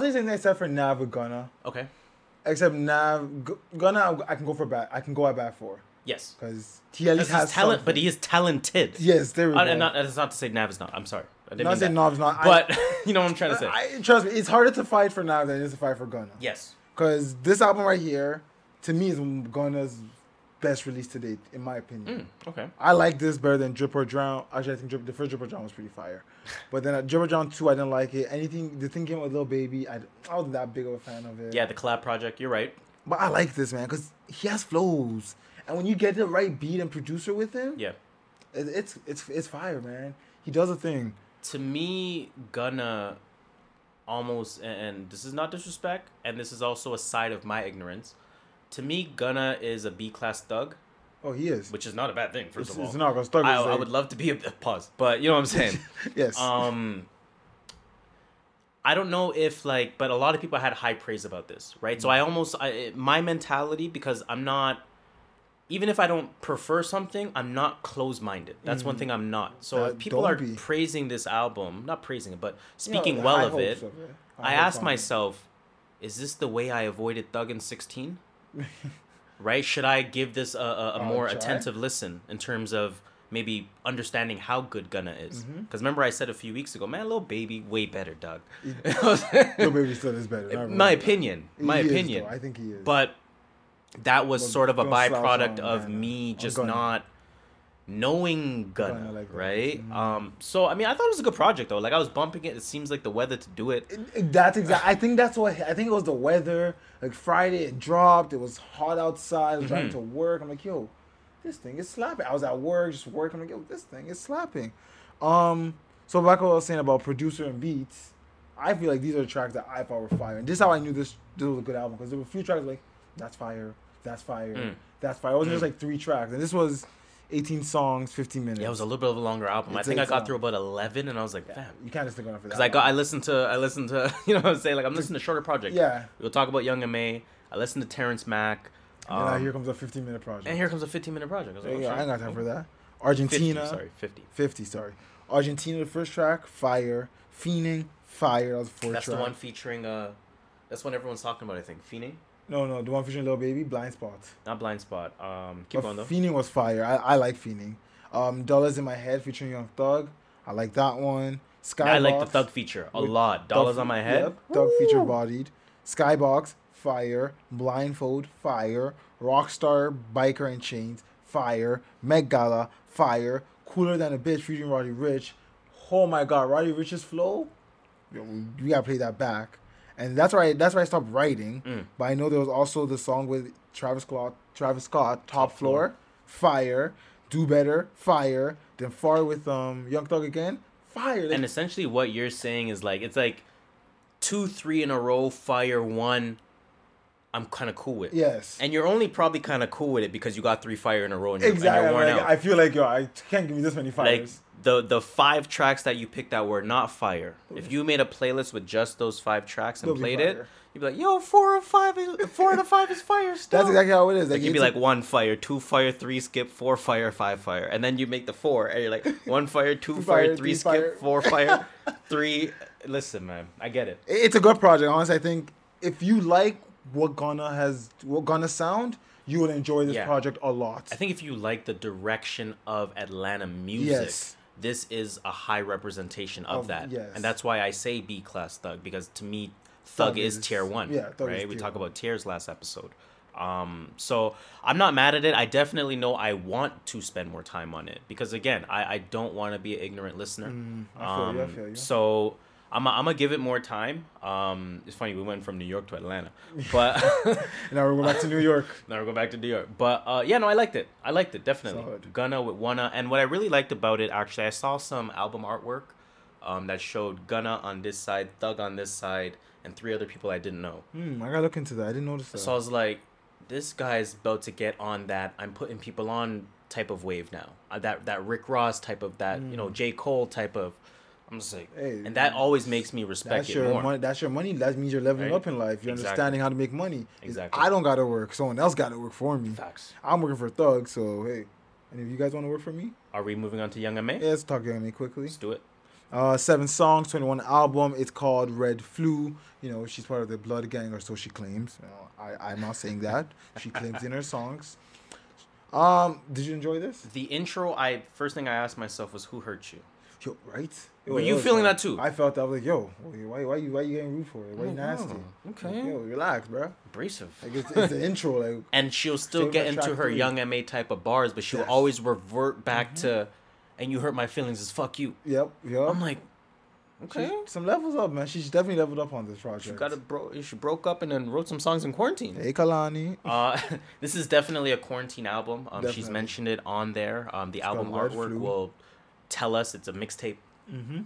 say something except for Nav with Gunna. Okay. Except now, Gunna, I can go for bad. I can go at bad for. Yes. Because he at least has talent, something. But he is talented. Yes, there we go. That's not to say Nav is not. I'm sorry. I didn't mean that. Nav is not. But you know what I'm trying to say. Trust me, it's harder to fight for Nav than it is to fight for Gunna. Yes. Because this album right here, to me, is Gunna's best release to date, in my opinion. Okay. I like this better than Drip or Drown. Actually, I think the first Drip or Drown was pretty fire. But then Drip or Drown 2, I didn't like it. The thing came with Lil Baby, I wasn't that big of a fan of it. Yeah, the collab project, you're right. But I like this, man, because he has flows. And when you get the right beat and producer with him, yeah, it's fire, man. He does a thing. To me, Gunna almost, and this is not disrespect, and this is also a side of my ignorance. To me, Gunna is a B-class thug. Oh, he is. Which is not a bad thing, first of all. It's not a thug. I would love to be a pause, but you know what I'm saying. Yes. I don't know if but a lot of people had high praise about this, right? Mm-hmm. So my mentality, because I'm not. Even if I don't prefer something, I'm not closed-minded. That's one thing I'm not. So if people are praising this album, not praising it, but speaking well of it, so, I ask myself, is this the way I avoided Thug in 16? Right? Should I give this a more attentive listen in terms of maybe understanding how good Gunna is? Because remember I said a few weeks ago, man, Lil Baby, way better, Doug. Lil Baby still is better. Really. My opinion. I think he is. But that was sort of a byproduct of me just not knowing Gunna, like right? Mm-hmm. So, I mean, I thought it was a good project, though. I was bumping it. It seems like the weather to do it. That's exactly. I think it was the weather. Friday, it dropped. It was hot outside. I was driving to work. I'm like, yo, this thing is slapping. I was at work, just working. I'm like, yo, this thing is slapping. So, back what I was saying about producer and beats, I feel like these are the tracks that I thought were fire. And this is how I knew this was a good album, because there were a few tracks like, that's fire, that's fire, that's fire. It wasn't just 3 tracks. And this was 18 songs, 15 minutes. Yeah, it was a little bit of a longer album. I think I got through about 11, and I was like, damn. You can't just stick on it for that. Because I listened to, you know what I'm saying? I'm listening to shorter projects. Yeah. We'll talk about Young and May. I listened to Terrence Mack. And here comes a 15-minute project. I was like, I ain't got time for that. Argentina. 50, sorry. Argentina, the first track, fire. Fiending, fire. That was the fourth track. That's the one featuring, that's one everyone's talking about, I think. Fiending? No, the one featuring Lil Baby, Blind Spot. Not Blind Spot. Keep going, though. Fiending was fire. I like Fiending. Dollars in My Head featuring Young Thug. I like that one. Skybox. I like the Thug feature a lot. Dollars on My Head. Yep. Thug feature bodied. Skybox, fire. Blindfold, fire. Rockstar, Biker and Chains, fire. Met Gala, fire. Cooler Than a Bitch featuring Roddy Ricch. Oh my God, Roddy Rich's flow? You gotta play that back. And that's why I stopped writing. But I know there was also the song with Travis Scott, Top Floor, fire. Do Better, fire. Then Far with Young Thug again, fire. And essentially what you're saying is it's 2, 3 in a row, fire, one, I'm kind of cool with. Yes. And you're only probably kind of cool with it because you got 3 fire in a row and you're worn out. I feel like, yo, I can't give you this many fires. The 5 tracks that you picked that were not fire. If you made a playlist with just those 5 tracks and played it, you'd be like, yo, 4 out of 5 is fire still. That's exactly how it is. You'd be like, 1 fire, 2 fire, 3 skip, 4 fire, 5 fire. And then you make the 4 and you're like, 1 fire, 2 fire, 3 skip, 4 fire, 3. Listen, man, I get it. It's a good project. Honestly, I think if you like what Gunna sound, you would enjoy this project a lot. I think if you like the direction of Atlanta music, this is a high representation of that. Yes. And that's why I say B-class Thug, because to me, Thug is tier 1. Yeah, Thug is tier 1. We talked about tiers last episode. So I'm not mad at it. I definitely know I want to spend more time on it, because again, I don't want to be an ignorant listener. I feel you. So I'm gonna give it more time. It's funny, we went from New York to Atlanta, but now we're going back to New York. But I liked it definitely. Solid. Gunna with Wanna, and what I really liked about it, actually, I saw some album artwork, that showed Gunna on this side, Thug on this side, and 3 other people I didn't know. I gotta look into that. I didn't notice that. So I was like, this guy's about to get on that I'm putting people on type of wave now. That Rick Ross type of you know, J. Cole type of. I'm just like, hey, and that always makes me respect it more. That's your money. That means you're leveling up in life. You're understanding how to make money. Exactly. I don't got to work. Someone else got to work for me. Facts. I'm working for thugs, so hey. And if you guys want to work for me. Are we moving on to Young and May? Yeah, let's talk Young and May quickly. Let's do it. 7 songs, 21 album. It's called Red Flu. You know, she's part of the Blood Gang, or so she claims. I'm not saying that. She claims in her songs. Did you enjoy this? The intro, first thing I asked myself was, who hurt you? Yo, right? Were you feeling that too? I felt that. I was like, yo, why you getting rude for it? Why you nasty? Okay. Like, yo, relax, bro. Abrasive. Like, it's the intro. Like, and she'll still get into her Young M.A. type of bars, but she'll always revert back to, and you hurt my feelings is fuck you. Yep. I'm like, okay. She's some levels up, man. She's definitely leveled up on this project. She broke up and then wrote some songs in quarantine. Hey, Kehlani. This is definitely a quarantine album. She's mentioned it on there. The album artwork will tell us it's a mixtape,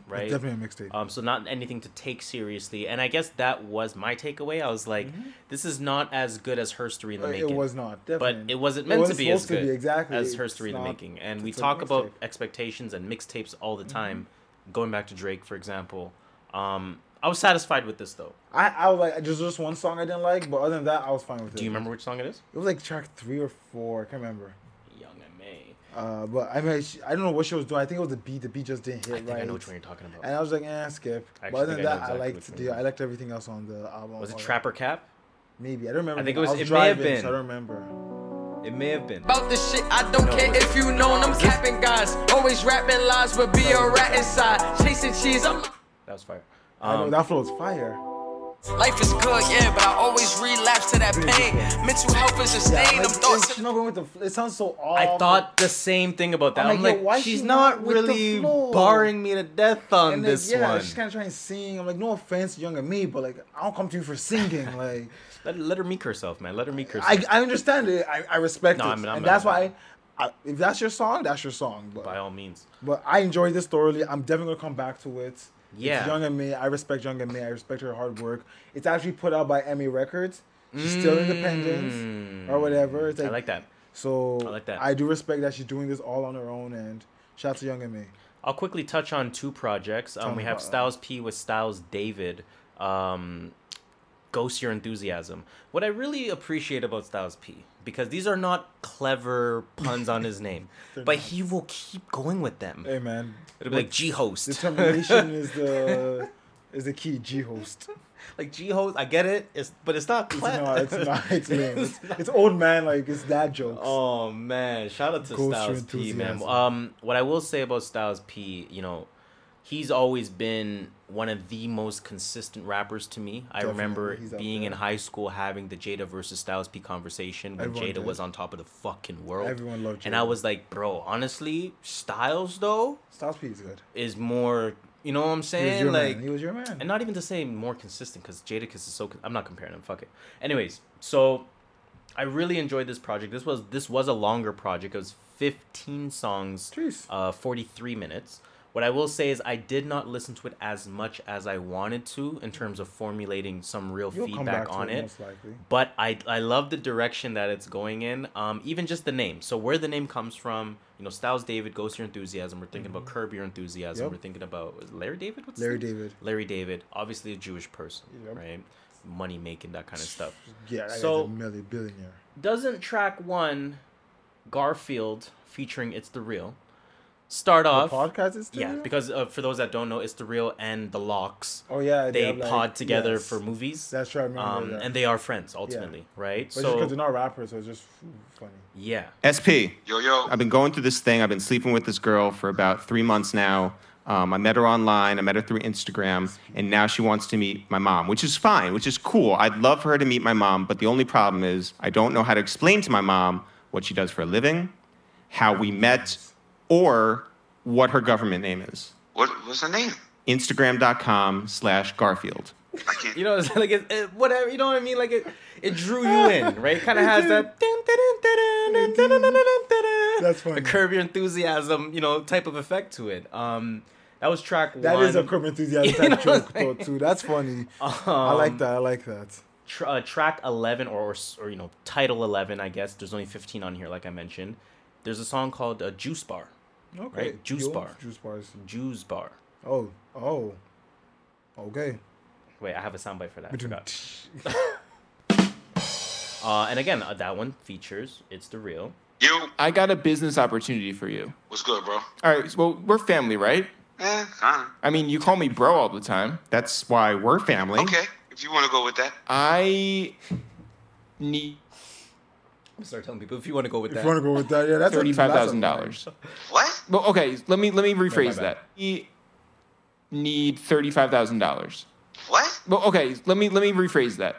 right? It's definitely a mixtape. So not anything to take seriously. And I guess that was my takeaway. I was like, this is not as good as Her Story in the Making. It was not, definitely. But it wasn't meant to be as good as Her Story in the Making. And we talk about expectations and mixtapes all the time. Going back to Drake, for example. I was satisfied with this, though. I was like, there's just one song I didn't like, but other than that, I was fine with it. Do you remember which song it is? It was like track 3 or 4. I can't remember. Young M.A. But I mean, I don't know what she was doing. I think it was the beat. The beat just didn't hit right. I think I know which one you're talking about. And I was like, skip. But other than that, I liked everything else on the album. Was it Trapper Cap? Maybe. I don't remember. I think it was. It may have been. I don't remember. It may have been. About this shit, I don't care if you know, and I'm capping guys. Always rapping lies, but be a rat inside. Chasing cheese, I'm... That was fire. I know, that flow was fire. Life is good, yeah, but I always relapse to that pain. Mental health is a stain. Like, she's not going with the... It sounds so off. I thought the same thing about that. I'm like, why she's not really barring me to death on this one. She's kind of trying to sing. I'm like, no offense, younger me, but like, I don't come to you for singing. Like, let her meek herself, man. Let her meek herself. I understand it. I respect it. I'm that's why. If that's your song, that's your song. But, by all means. But I enjoyed this thoroughly. I'm definitely gonna come back to it. Yeah. It's Young M.A. I respect Young M.A. I respect her hard work. It's actually put out by EMI Records. She's still independent or whatever. It's like, I like that. So I like that. I do respect that she's doing this all on her own, and shout out to Young M.A. I'll quickly touch on 2 projects. We have Styles P with Styles David. Ghost Your Enthusiasm. What I really appreciate about Styles P, because these are not clever puns on his name, but he will keep going with them. Hey, man. It'll be like G-Host. Determination is the key, G-Host. Like G-Host, I get it, but it's not clever. It's not. It's old man, like, it's dad jokes. Oh, man. Shout out to Ghost Styles P, man. What I will say about Styles P, you know, he's always been one of the most consistent rappers to me. I remember being in high school having the Jada versus Styles P conversation when Jada was on top of the fucking world. Everyone loved Jada. And I was like, bro, honestly, Styles P is good. Is more, you know what I'm saying? He was your man. And not even to say more consistent, because Jada is so... I'm not comparing him. Fuck it. Anyways, so I really enjoyed this project. This was a longer project. It was 15 songs, 43 minutes. What I will say is I did not listen to it as much as I wanted to in terms of formulating some real feedback on it. Most likely. But I love the direction that it's going in, even just the name. So where the name comes from, you know, Styles David, Ghost Your Enthusiasm. We're thinking about Curb Your Enthusiasm. We're thinking about Larry David? Larry David, obviously a Jewish person, right? Money making, that kind of stuff. Yeah, that guy's a billionaire. Doesn't track 1, Garfield, featuring It's The Real, start off the podcast is yeah real? Because for those that don't know, It's The Real and The Lox they have, like, pod together for movies. That's right. That. And they are friends ultimately, right? But so because they're not rappers, so it's just funny. SP, yo, I've been going through this thing. I've been sleeping with this girl for about 3 months now. I met her online. I met her through Instagram, and now she wants to meet my mom, which is fine, which is cool. I'd love for her to meet my mom, but the only problem is I don't know how to explain to my mom what she does for a living, how we met, or what her government name is. What's the name? Instagram.com/Garfield. You know, it's like it, whatever. You know what I mean? Like it drew you in, right? Kind of has that. That's funny. A Curb Your Enthusiasm, you know, type of effect to it. That was track 1. That is a Curb Your Enthusiasm type joke though, too. That's funny. I like that. Track 11 or you know, title 11. I guess there's only 15 on here, like I mentioned. There's a song called Juice Bar. Okay. Right? Juice Bar. Oh. Okay. Wait, I have a soundbite for that. I forgot. And again, that one features It's The Real. I got a business opportunity for you. What's good, bro? All right, well, we're family, right? Yeah, kind of. I mean, you call me bro all the time. That's why we're family. Okay, if you want to go with that. I'm gonna start telling people if you want to go with that. If you want to go with that, yeah, that's $35,000. What? Well, okay, let me rephrase that. We need $35,000. What? Well, okay, let me rephrase that.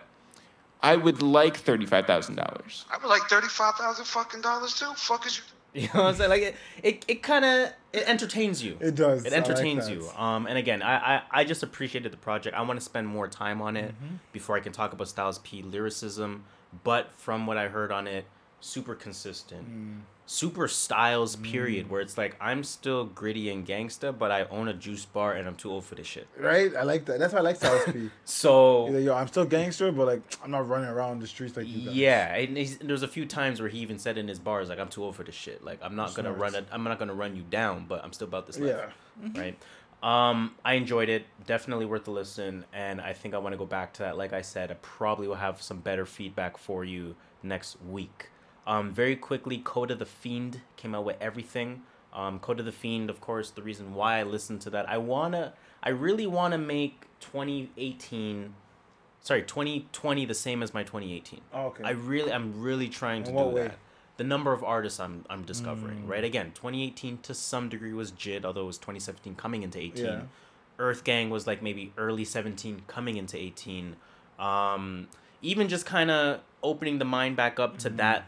I would like $35,000. I would like $35,000 fucking dollars too. Fuck is you. You know what I'm saying? Like it kind of entertains you. It does. It entertains you. And again, I just appreciated the project. I want to spend more time on it before I can talk about Styles P lyricism. But from what I heard on it, super consistent. Super Styles, period, where it's like, I'm still gritty and gangsta, but I own a juice bar and I'm too old for this shit. Right? I like that. That's why I like Styles P. So... Either, yo, I'm still gangster, but like, I'm not running around the streets like you guys. Yeah. And there's a few times where he even said in his bars, like, I'm too old for this shit. Like, I'm not gonna run you down, but I'm still about this life. Yeah. Right? I enjoyed it. Definitely worth a listen. And I think I want to go back to that. Like I said, I probably will have some better feedback for you next week. Very quickly, Coda the Fiend came out with Everything. Coda the Fiend, of course, the reason why I listened to that. I really want to make 2020 the same as my 2018. Oh, okay. I'm really trying to do that. The number of artists I'm discovering, right? Again, 2018 to some degree was JID, although it was 2017 coming into 18. Yeah. Earth Gang was like maybe early 17 coming into 18. Even just kind of opening the mind back up to that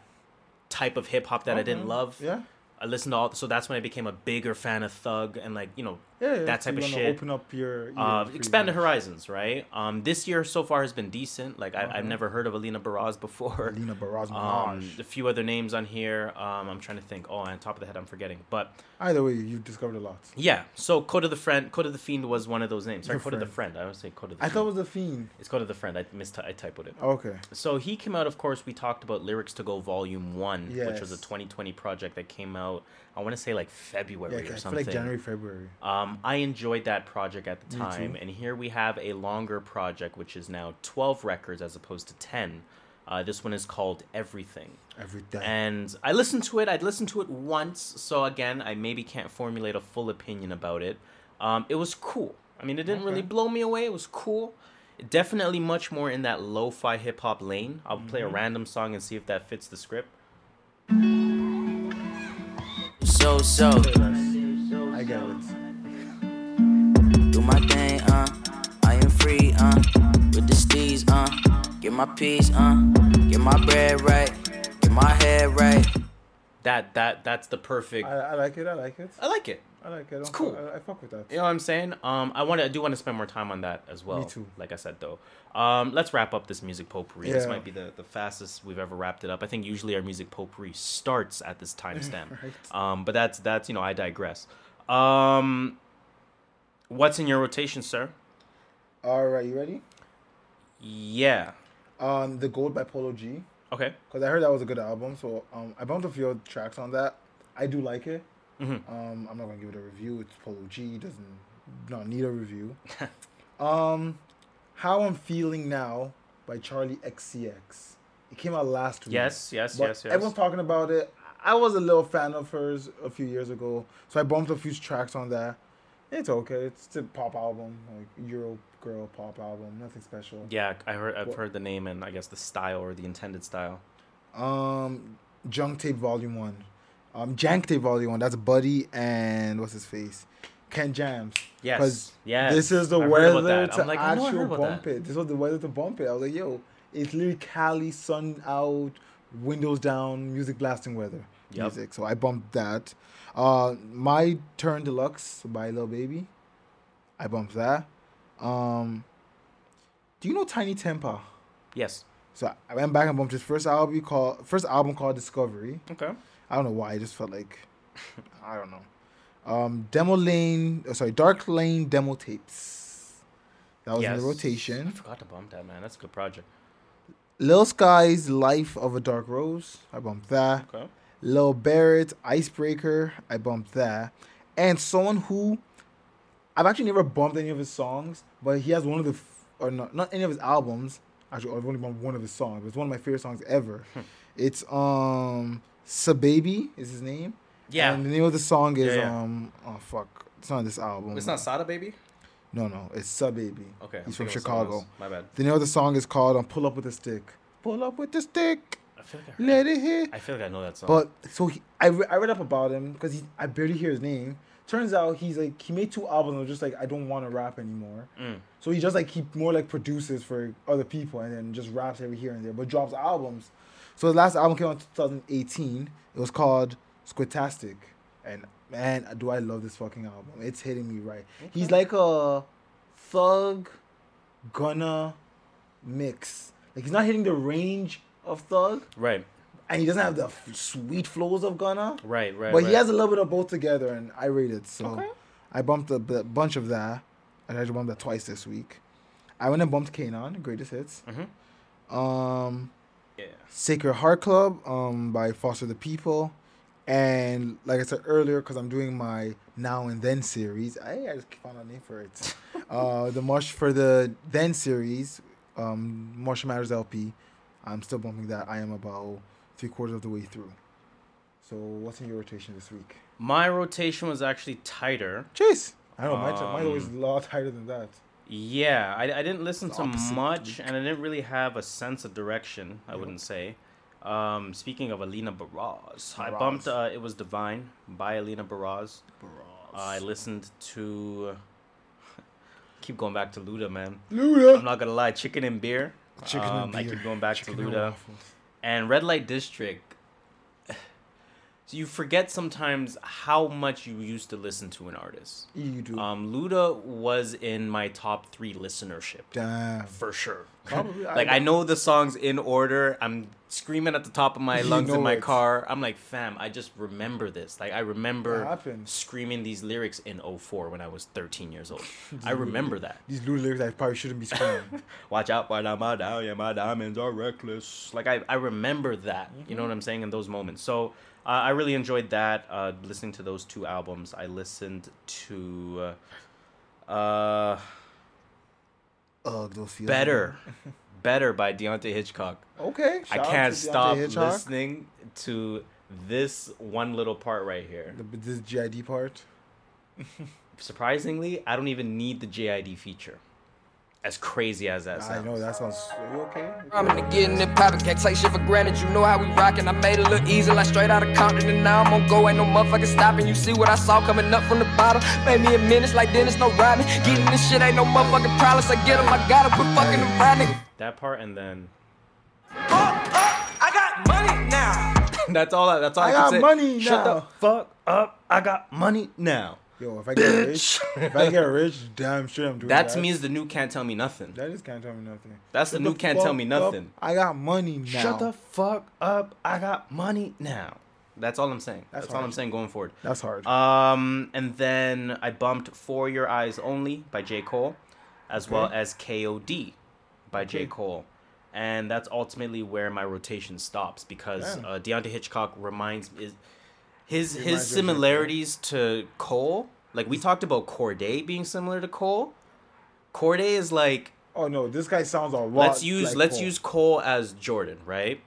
type of hip-hop that I didn't love. Yeah. I listened to all... So that's when I became a bigger fan of Thug and, like, you know, that type of shit. You open up your... expand the horizons, right? This year so far has been decent. Like, I've never heard of Alina Baraz before. Alina Baraz. A few other names on here. I'm trying to think. Oh, on top of the head, I'm forgetting. But... Either way, you've discovered a lot. Yeah. So, Coda the Fiend was one of those names. Sorry, Coda the Friend. I always say Coda the Fiend. I thought it was The Fiend. It's Coda the Friend. I typoed it. Okay. So, he came out, of course, we talked about Lyrics to Go Volume 1, which was a 2020 project that came out. I want to say like February or something. Like January, February. I enjoyed that project at the time, and here we have a longer project, which is now 12 records as opposed to 10. This one is called Everything. Everything. And I listened to it. I'd listened to it once, so again, I maybe can't formulate a full opinion about it. It was cool. I mean, it didn't really blow me away. It was cool. Definitely much more in that lo-fi hip hop lane. I'll play a random song and see if that fits the script. So I get it. Do my thing, I am free, with the steez, get my peace, get my bread right, get my head right. That's the perfect. I like it. It's cool. I fuck with that. You know what I'm saying? I do want to spend more time on that as well. Me too. Like I said, though. Let's wrap up this music potpourri. Yeah. This might be the fastest we've ever wrapped it up. I think usually our music potpourri starts at this timestamp. Right. But that's I digress. What's in your rotation, sir? All right, you ready? Yeah. The Gold by Polo G. Okay. Because I heard that was a good album, so I bumped a few tracks on that. I do like it. Mm-hmm. I'm not gonna give it a review. It's Polo G. Doesn't need a review. How I'm Feeling Now by Charlie XCX. It came out last week. Yes. Everyone's talking about it. I was a little fan of hers a few years ago, so I bumped a few tracks on that. It's okay. It's a pop album, like Euro girl pop album. Nothing special. Yeah, I've heard the name and I guess the style or the intended style. Junk Tape Volume 1. Jank Tape Volume 1. That's Buddy and what's his face? Ken Jams. Yes. This is the weather to bump it. This was the weather to bump it. I was like, yo, it's literally Cali, sun out, windows down, music blasting weather. Yep. Music. So I bumped that. My Turn Deluxe by Lil Baby. I bumped that. Do you know Tiny Tempa? Yes. So I went back and bumped his first album called Discovery. Okay. I don't know why. I just felt like, I don't know. Dark Lane Demo Tapes. That was in the rotation. I forgot to bump that, man. That's a good project. Lil Sky's Life of a Dark Rose. I bumped that. Okay. Lil Barrett, Icebreaker. I bumped that. And someone who, I've actually never bumped any of his songs, but he has one of the, not any of his albums. Actually, I've only bumped one of his songs. It's one of my favorite songs ever. It's Sababy is his name. Yeah. And the name of the song is oh fuck, it's not this album. It's not Sada Baby. No, it's Sub Baby. Okay. He's from Chicago. My bad. The name of the song is called "Pull Up with a Stick." Pull up with the stick. I feel like I heard let it hit. I feel like I know that song. But so I read up about him because I barely hear his name. Turns out he made 2 albums and just like, I don't want to rap anymore. Mm. So he just like he more like produces for other people and then just raps every here and there, but drops albums. So his last album came out in 2018. It was called Squidtastic. And man, do I love this fucking album. It's hitting me right. Okay. He's like a Thug Gunna mix. Like he's not hitting the range of Thug. Right. And he doesn't have the sweet flows of Gunna. Right. But he has a little bit of both together, and I rate it. So okay. I bumped a bunch of that. I tried to bump that twice this week. I went and bumped Kanon, Greatest Hits. Mm-hmm. Sacred Heart Club by Foster the People. And like I said earlier, because I'm doing my Now and Then series. I just found a name for it. The March for the Then series, Marshall Matters LP. I'm still bumping that. I am about 3/4 of the way through. So what's in your rotation this week? My rotation was actually tighter. Jeez. I don't know. Mine was a lot tighter than that. Yeah. I didn't listen to much, and I didn't really have a sense of direction, I wouldn't say. Speaking of Alina Baraz, I bumped It Was Divine by Alina Baraz. I listened to... keep going back to Luda, man. Luda! I'm not going to lie. Chicken and Beer. I keep going back to Luda. And Red Light District. So you forget sometimes how much you used to listen to an artist. You do. Luda was in my top 3 listenership. Damn. For sure. Probably. I know the songs in order. I'm screaming at the top of my lungs in my car. I'm like, fam, I just remember this. Like, I remember screaming these lyrics in 2004 when I was 13 years old. I remember that. These Luda lyrics I probably shouldn't be screaming. Watch out, my diamonds are reckless. Like, I remember that. Mm-hmm. You know what I'm saying? In those moments. So... I really enjoyed that, listening to those 2 albums. I listened to Better by Deontay Hitchcock. Okay. I can't stop listening to this one little part right here. This JID part? Surprisingly, I don't even need the JID feature. As crazy as that sounds. I know, that sounds... Are you okay? I'm gonna get in it poppin', can't take shit for granted. You know how we rockin'. I made it look easy, like straight out of Compton. And now I'm on go, ain't no motherfuckin' stoppin'. You see what I saw coming up from the bottom. Made me a menace like Dennis, no robbin'. Getting this shit ain't no motherfuckin' promise. I get him, I gotta put fucking around it. That part and then... I got money now! That's all I can say. I got money now! Shut the fuck up, I got money now. Yo, if I get rich, damn sure I'm doing that. That to me is the new Can't Tell Me Nothing. That is Can't Tell Me Nothing. That's the new Can't Tell Me Nothing. I got money now. Shut the fuck up. I got money now. That's all I'm saying. That's all I'm saying going forward. That's hard. And then I bumped For Your Eyes Only by J. Cole, as well as KOD by J. Cole. And that's ultimately where my rotation stops because Deontay Hitchcock reminds me... His similarities to Cole, like we talked about Cordae being similar to Cole. Cordae is like, oh no, this guy sounds a lot. Let's use Cole as Jordan, right?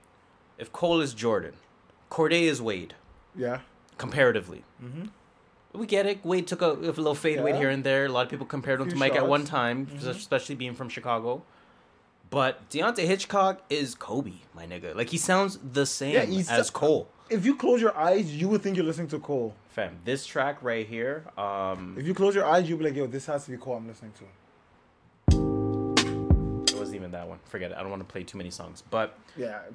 If Cole is Jordan, Cordae is Wade. Yeah. Comparatively, we get it. Wade took a little fadeaway here and there. A lot of people compared him to Mike at one time, especially being from Chicago. But Deontay Hitchcock is Kobe, my nigga. Like he sounds the same as Cole. If you close your eyes, you would think you're listening to Cole. Fam, this track right here. If you close your eyes, you'd be like, yo, this has to be Cole I'm listening to. It wasn't even that one. Forget it. I don't want to play too many songs. But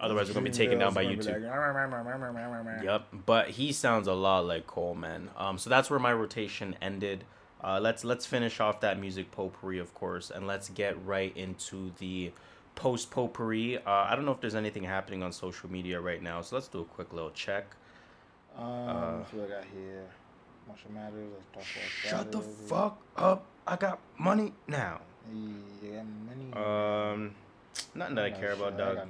otherwise, we're going to be taken down by YouTube. Like, yep. But he sounds a lot like Cole, man. So that's where my rotation ended. Let's finish off that music potpourri, of course. And let's get right into the... post potpourri. I don't know if there's anything happening on social media right now, so let's do a quick little check. Let's see what I got here. Marshall Matters. Shut the fuck up! I got money now. Yeah, money. Nothing that I care about, dog.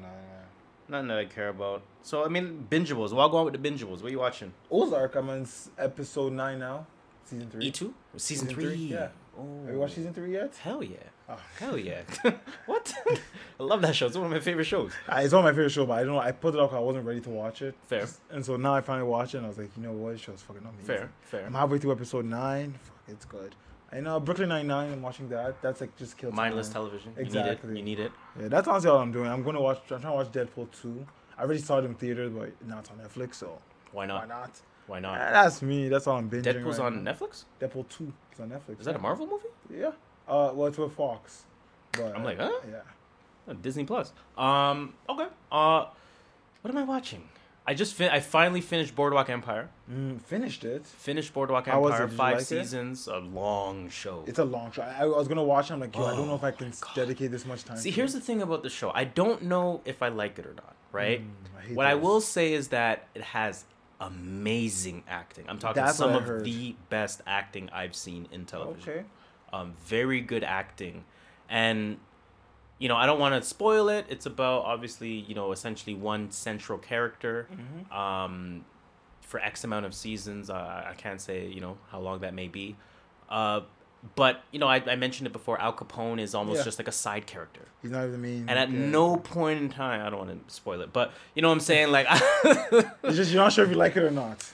Nothing that I care about. So I mean, bingeables. Well, I'll go on with the bingeables. What are you watching? Ozark. I'm on episode 9 now, season 3. E2. Season 3. Yeah. Oh. Have you watched season 3 yet? Hell yeah. Oh. Hell yeah. What? I love that show. It's one of my favorite shows. It's one of my favorite shows, but I don't know. I put it up because I wasn't ready to watch it. Fair. And so now I finally watched it, and I was like, you know what? This show's fucking amazing. Fair. I'm halfway through episode 9. Fuck, it's good. I know Brooklyn Nine-Nine. I'm watching that. That's like just kills. Mindless television. Exactly. You need it. Yeah, that's honestly all I'm doing. I'm trying to watch Deadpool 2. I already saw it in theaters, but now it's on Netflix. So why not? That's me. That's all I'm binging. Deadpool's right on now. Netflix. Deadpool 2 is on Netflix. Is that a Marvel movie? Yeah. Well, it's with Fox. But, I'm like, huh? Yeah. Oh, Disney Plus. Okay. What am I watching? I finally finished Boardwalk Empire. Finished Boardwalk Empire. How was it? Did you 5 like seasons. It? A long show. It's a long show. I was gonna watch it. I'm like, yo, I don't know if I can dedicate this much time. See, here's the thing about the show. I don't know if I like it or not. Right. I will say is that it has amazing acting. I'm talking some of the best acting I've seen in television. Okay. Very good acting, and. You know, I don't want to spoil it. It's about, obviously, you know, essentially one central character for X amount of seasons. I can't say, you know, how long that may be. But, you know, I mentioned it before. Al Capone is almost just like a side character. He's not even mean. And at no point in time, I don't want to spoil it, but you know what I'm saying? Like, you're not sure if you like it or not.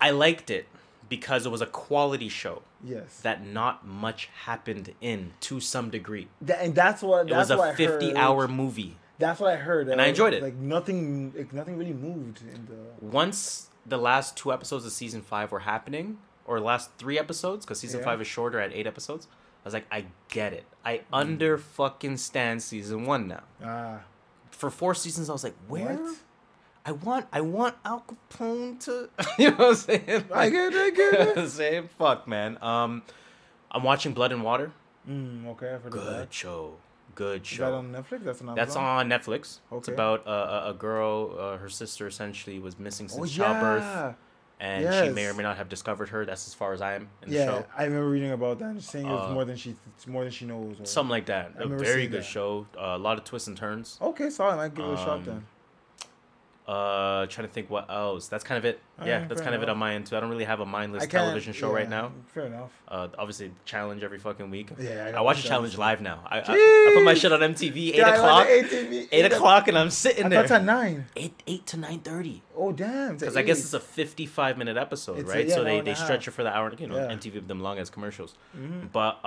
I liked it. Because it was a quality show. Yes. That not much happened in to some degree. It was a 50-hour movie. That's what I heard. And I enjoyed it. Like nothing really moved in the. Once the last 2 episodes of season 5 were happening, or last 3 episodes, because season 5 is shorter at 8 episodes, I was like, I get it. I under fucking stand season 1 now. For 4 seasons, I was like, where? What? I want Al Capone to... You know what I'm saying? Like, I get it. You know what I'm saying? Fuck, man. I'm watching Blood and Water. Okay, I've heard of that. Good show. Good show. Is that on Netflix? That's on Netflix. Okay. It's about a girl, her sister essentially was missing since childbirth. And she may or may not have discovered her. That's as far as I am in the show. I remember reading about that and saying it's more than she knows. Or something like that. A very good show. A lot of twists and turns. Okay, so I might give it a shot then. Trying to think what else. That's kind of it. Yeah, that's kind of it on my end too. I don't really have a mindless television show right now. Fair enough. Obviously, challenge every fucking week. Yeah, I watch a challenge live now. I put my shit on MTV 8 o'clock. And I'm sitting there. That's at 9. 8 to 9:30. Oh damn! Because I guess it's a 55-minute episode, right? So they stretch it for the hour. You know, MTV with them long as commercials. Mm-hmm. But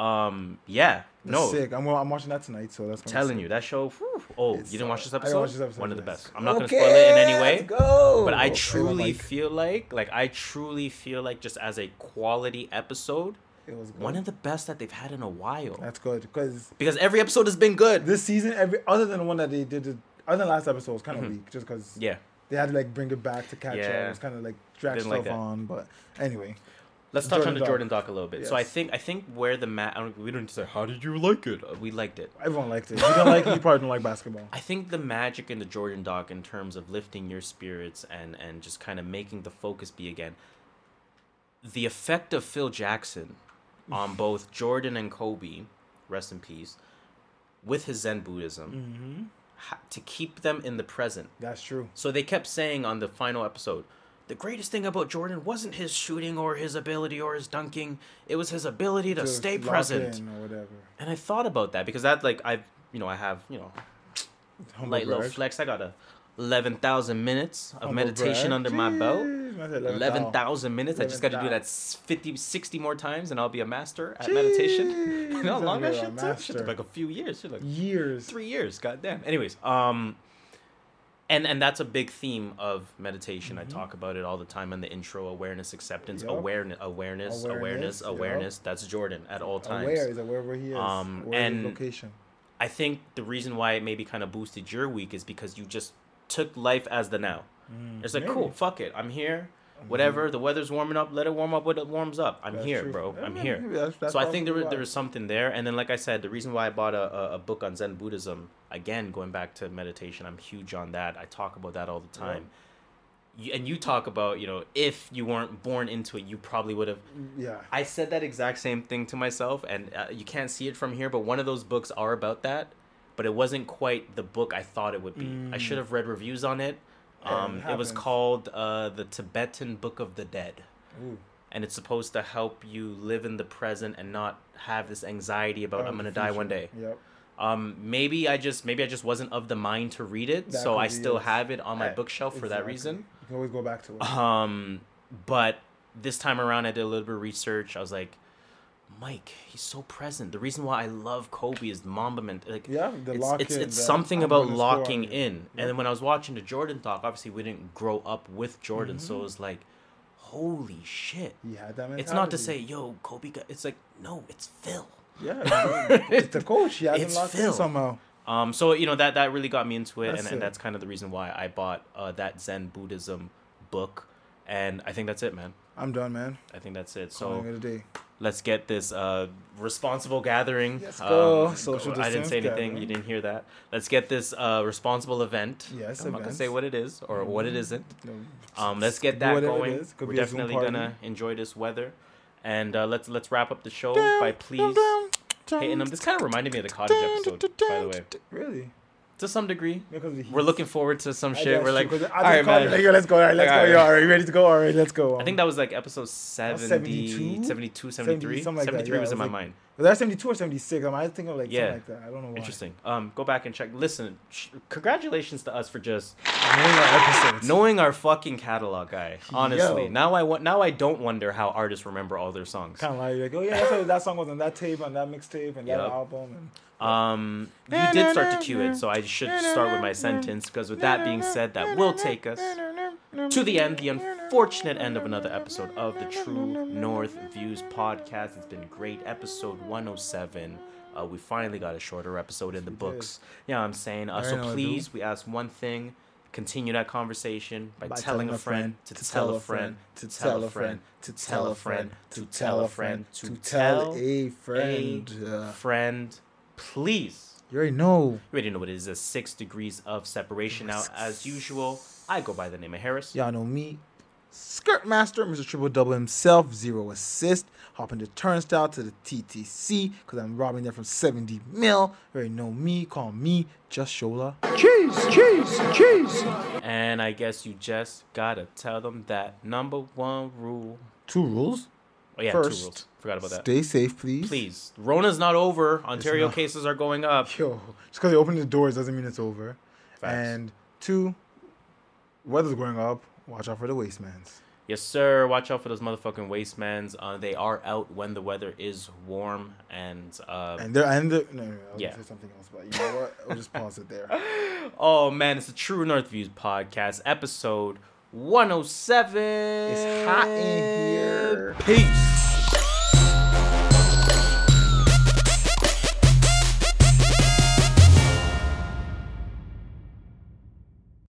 yeah, that's no. Sick. I'm watching that tonight. So that's what telling you that show. Whew, you didn't watch this episode. I watched this episode. One of the best. I'm not gonna spoil it in any way. Let's go. But I truly feel like. Just as a quality episode, it was good. One of the best that they've had in a while. That's good because every episode has been good this season. Every other than one that they did, other than last episode was kind of weak, just because they had to like bring it back to catch up. It was kind of like drag stuff like on, but anyway. Let's touch on the Jordan Doc a little bit. Yes. So I think where the we don't say how did you like it. We liked it. Everyone liked it. If you don't like it, you probably don't like basketball. I think the magic in the Jordan Doc, in terms of lifting your spirits and just kind of making the focus be again, the effect of Phil Jackson on both Jordan and Kobe, rest in peace, with his Zen Buddhism, to keep them in the present. That's true. So they kept saying on the final episode. The greatest thing about Jordan wasn't his shooting or his ability or his dunking. It was his ability to stay present. Or whatever. And I thought about that because that, like, I have light little flex. I got 11,000 minutes of meditation under my belt. 11,000 minutes. I just got to do that 50, 60 more times and I'll be a master at meditation. You know how long that shit took? Shit took like a few years. Like years. 3 years. Goddamn. Anyways, And that's a big theme of meditation. I talk about it all the time in the intro. Awareness, acceptance, awareness. That's Jordan at all times. Aware is wherever he is. And location. I think the reason why it maybe kind of boosted your week is because you just took life as the now. It's like, cool, fuck it. I'm here. Whatever. The weather's warming up. Let it warm up when it warms up. I'm here, bro. I'm here. That's so I think there was something there. And then, like I said, the reason why I bought a book on Zen Buddhism, again, going back to meditation, I'm huge on that. I talk about that all the time. Yeah. You talk about, you know, if you weren't born into it, you probably would have. Yeah. I said that exact same thing to myself. And you can't see it from here, but one of those books are about that. But it wasn't quite the book I thought it would be. I should have read reviews on it. It was called The Tibetan Book of the Dead. Ooh. And it's supposed to help you live in the present and not have this anxiety about I'm going to die one day. Yep. Maybe I just wasn't of the mind to read it, so I still have it on my bookshelf for that reason. You can always go back to it. But this time around, I did a little bit of research. I was like, Mike, he's so present. The reason why I love Kobe is the Mamba mentality. Like, yeah, it's something about locking in. And then when I was watching the Jordan talk, obviously we didn't grow up with Jordan, so it was like, holy shit. Yeah, that mentality. It's not to say, yo, Kobe got... It's like, no, it's Phil. Yeah, it's the coach. He hasn't locked in somehow. So, you know, that really got me into it, and that's kind of the reason why I bought that Zen Buddhism book. And I think that's it, man. I'm done, man. I think that's it. So let's get this responsible gathering. Let's go. Social distance. I didn't say anything. Gathering. You didn't hear that. Let's get this responsible event. Yes, I'm not going to say what it is or what it isn't. Let's get that going. We're definitely going to enjoy this weather. And let's wrap up the show by please hitting them. This kind of reminded me of the Cottage episode, by the way. Really? To some degree. We're looking forward to some shit. We're like, all right, man. Like, let's go. All right, let's go. All right, you ready to go? All right, let's go. I think that was like episode 72, 73. 73 was in my mind. Was that 72 or 76? I think of like something like that. I don't know why. Interesting. Go back and check. Listen, congratulations to us for just knowing our episodes. Knowing our fucking catalog, guy. Honestly. Yo. Now I don't wonder how artists remember all their songs. Kind of like, oh yeah, that song was on that tape, on that mixtape, and that album. And, you did start to cue it, so I should start with my sentence, because with that being said, that will take us to the end, the unfortunate end of another episode of the True North Views podcast. It's been great. Episode 107. We finally got a shorter episode in the books. Yeah, you know I'm saying. So please, we ask one thing. Continue that conversation by telling a friend to tell a friend to tell a friend to tell a friend to tell a friend to tell a friend. Please. You already know. You already know what it is. It's 6 degrees of separation. Now, as usual, I go by the name of Harris. Y'all know me. Skirt Master, Mr. Triple Double himself, 0 assist. Hopping the turnstile to the TTC because I'm robbing there from 70 mil. You already know me. Call me Just Shola. Cheese. And I guess you just gotta tell them that number one rule. 2 rules. Oh, yeah, first, 2 rules. Forgot about that. Stay safe, please. Please. Rona's not over. Ontario cases are going up. Yo, just because they opened the doors doesn't mean it's over. Facts. And 2, weather's going up. Watch out for the wastemans. Yes, sir. Watch out for those motherfucking wastemans. They are out when the weather is warm. I was gonna say something else, but you know what? We'll just pause it there. Oh, man. It's the True North Views podcast, episode 107. It's hot in here. Peace.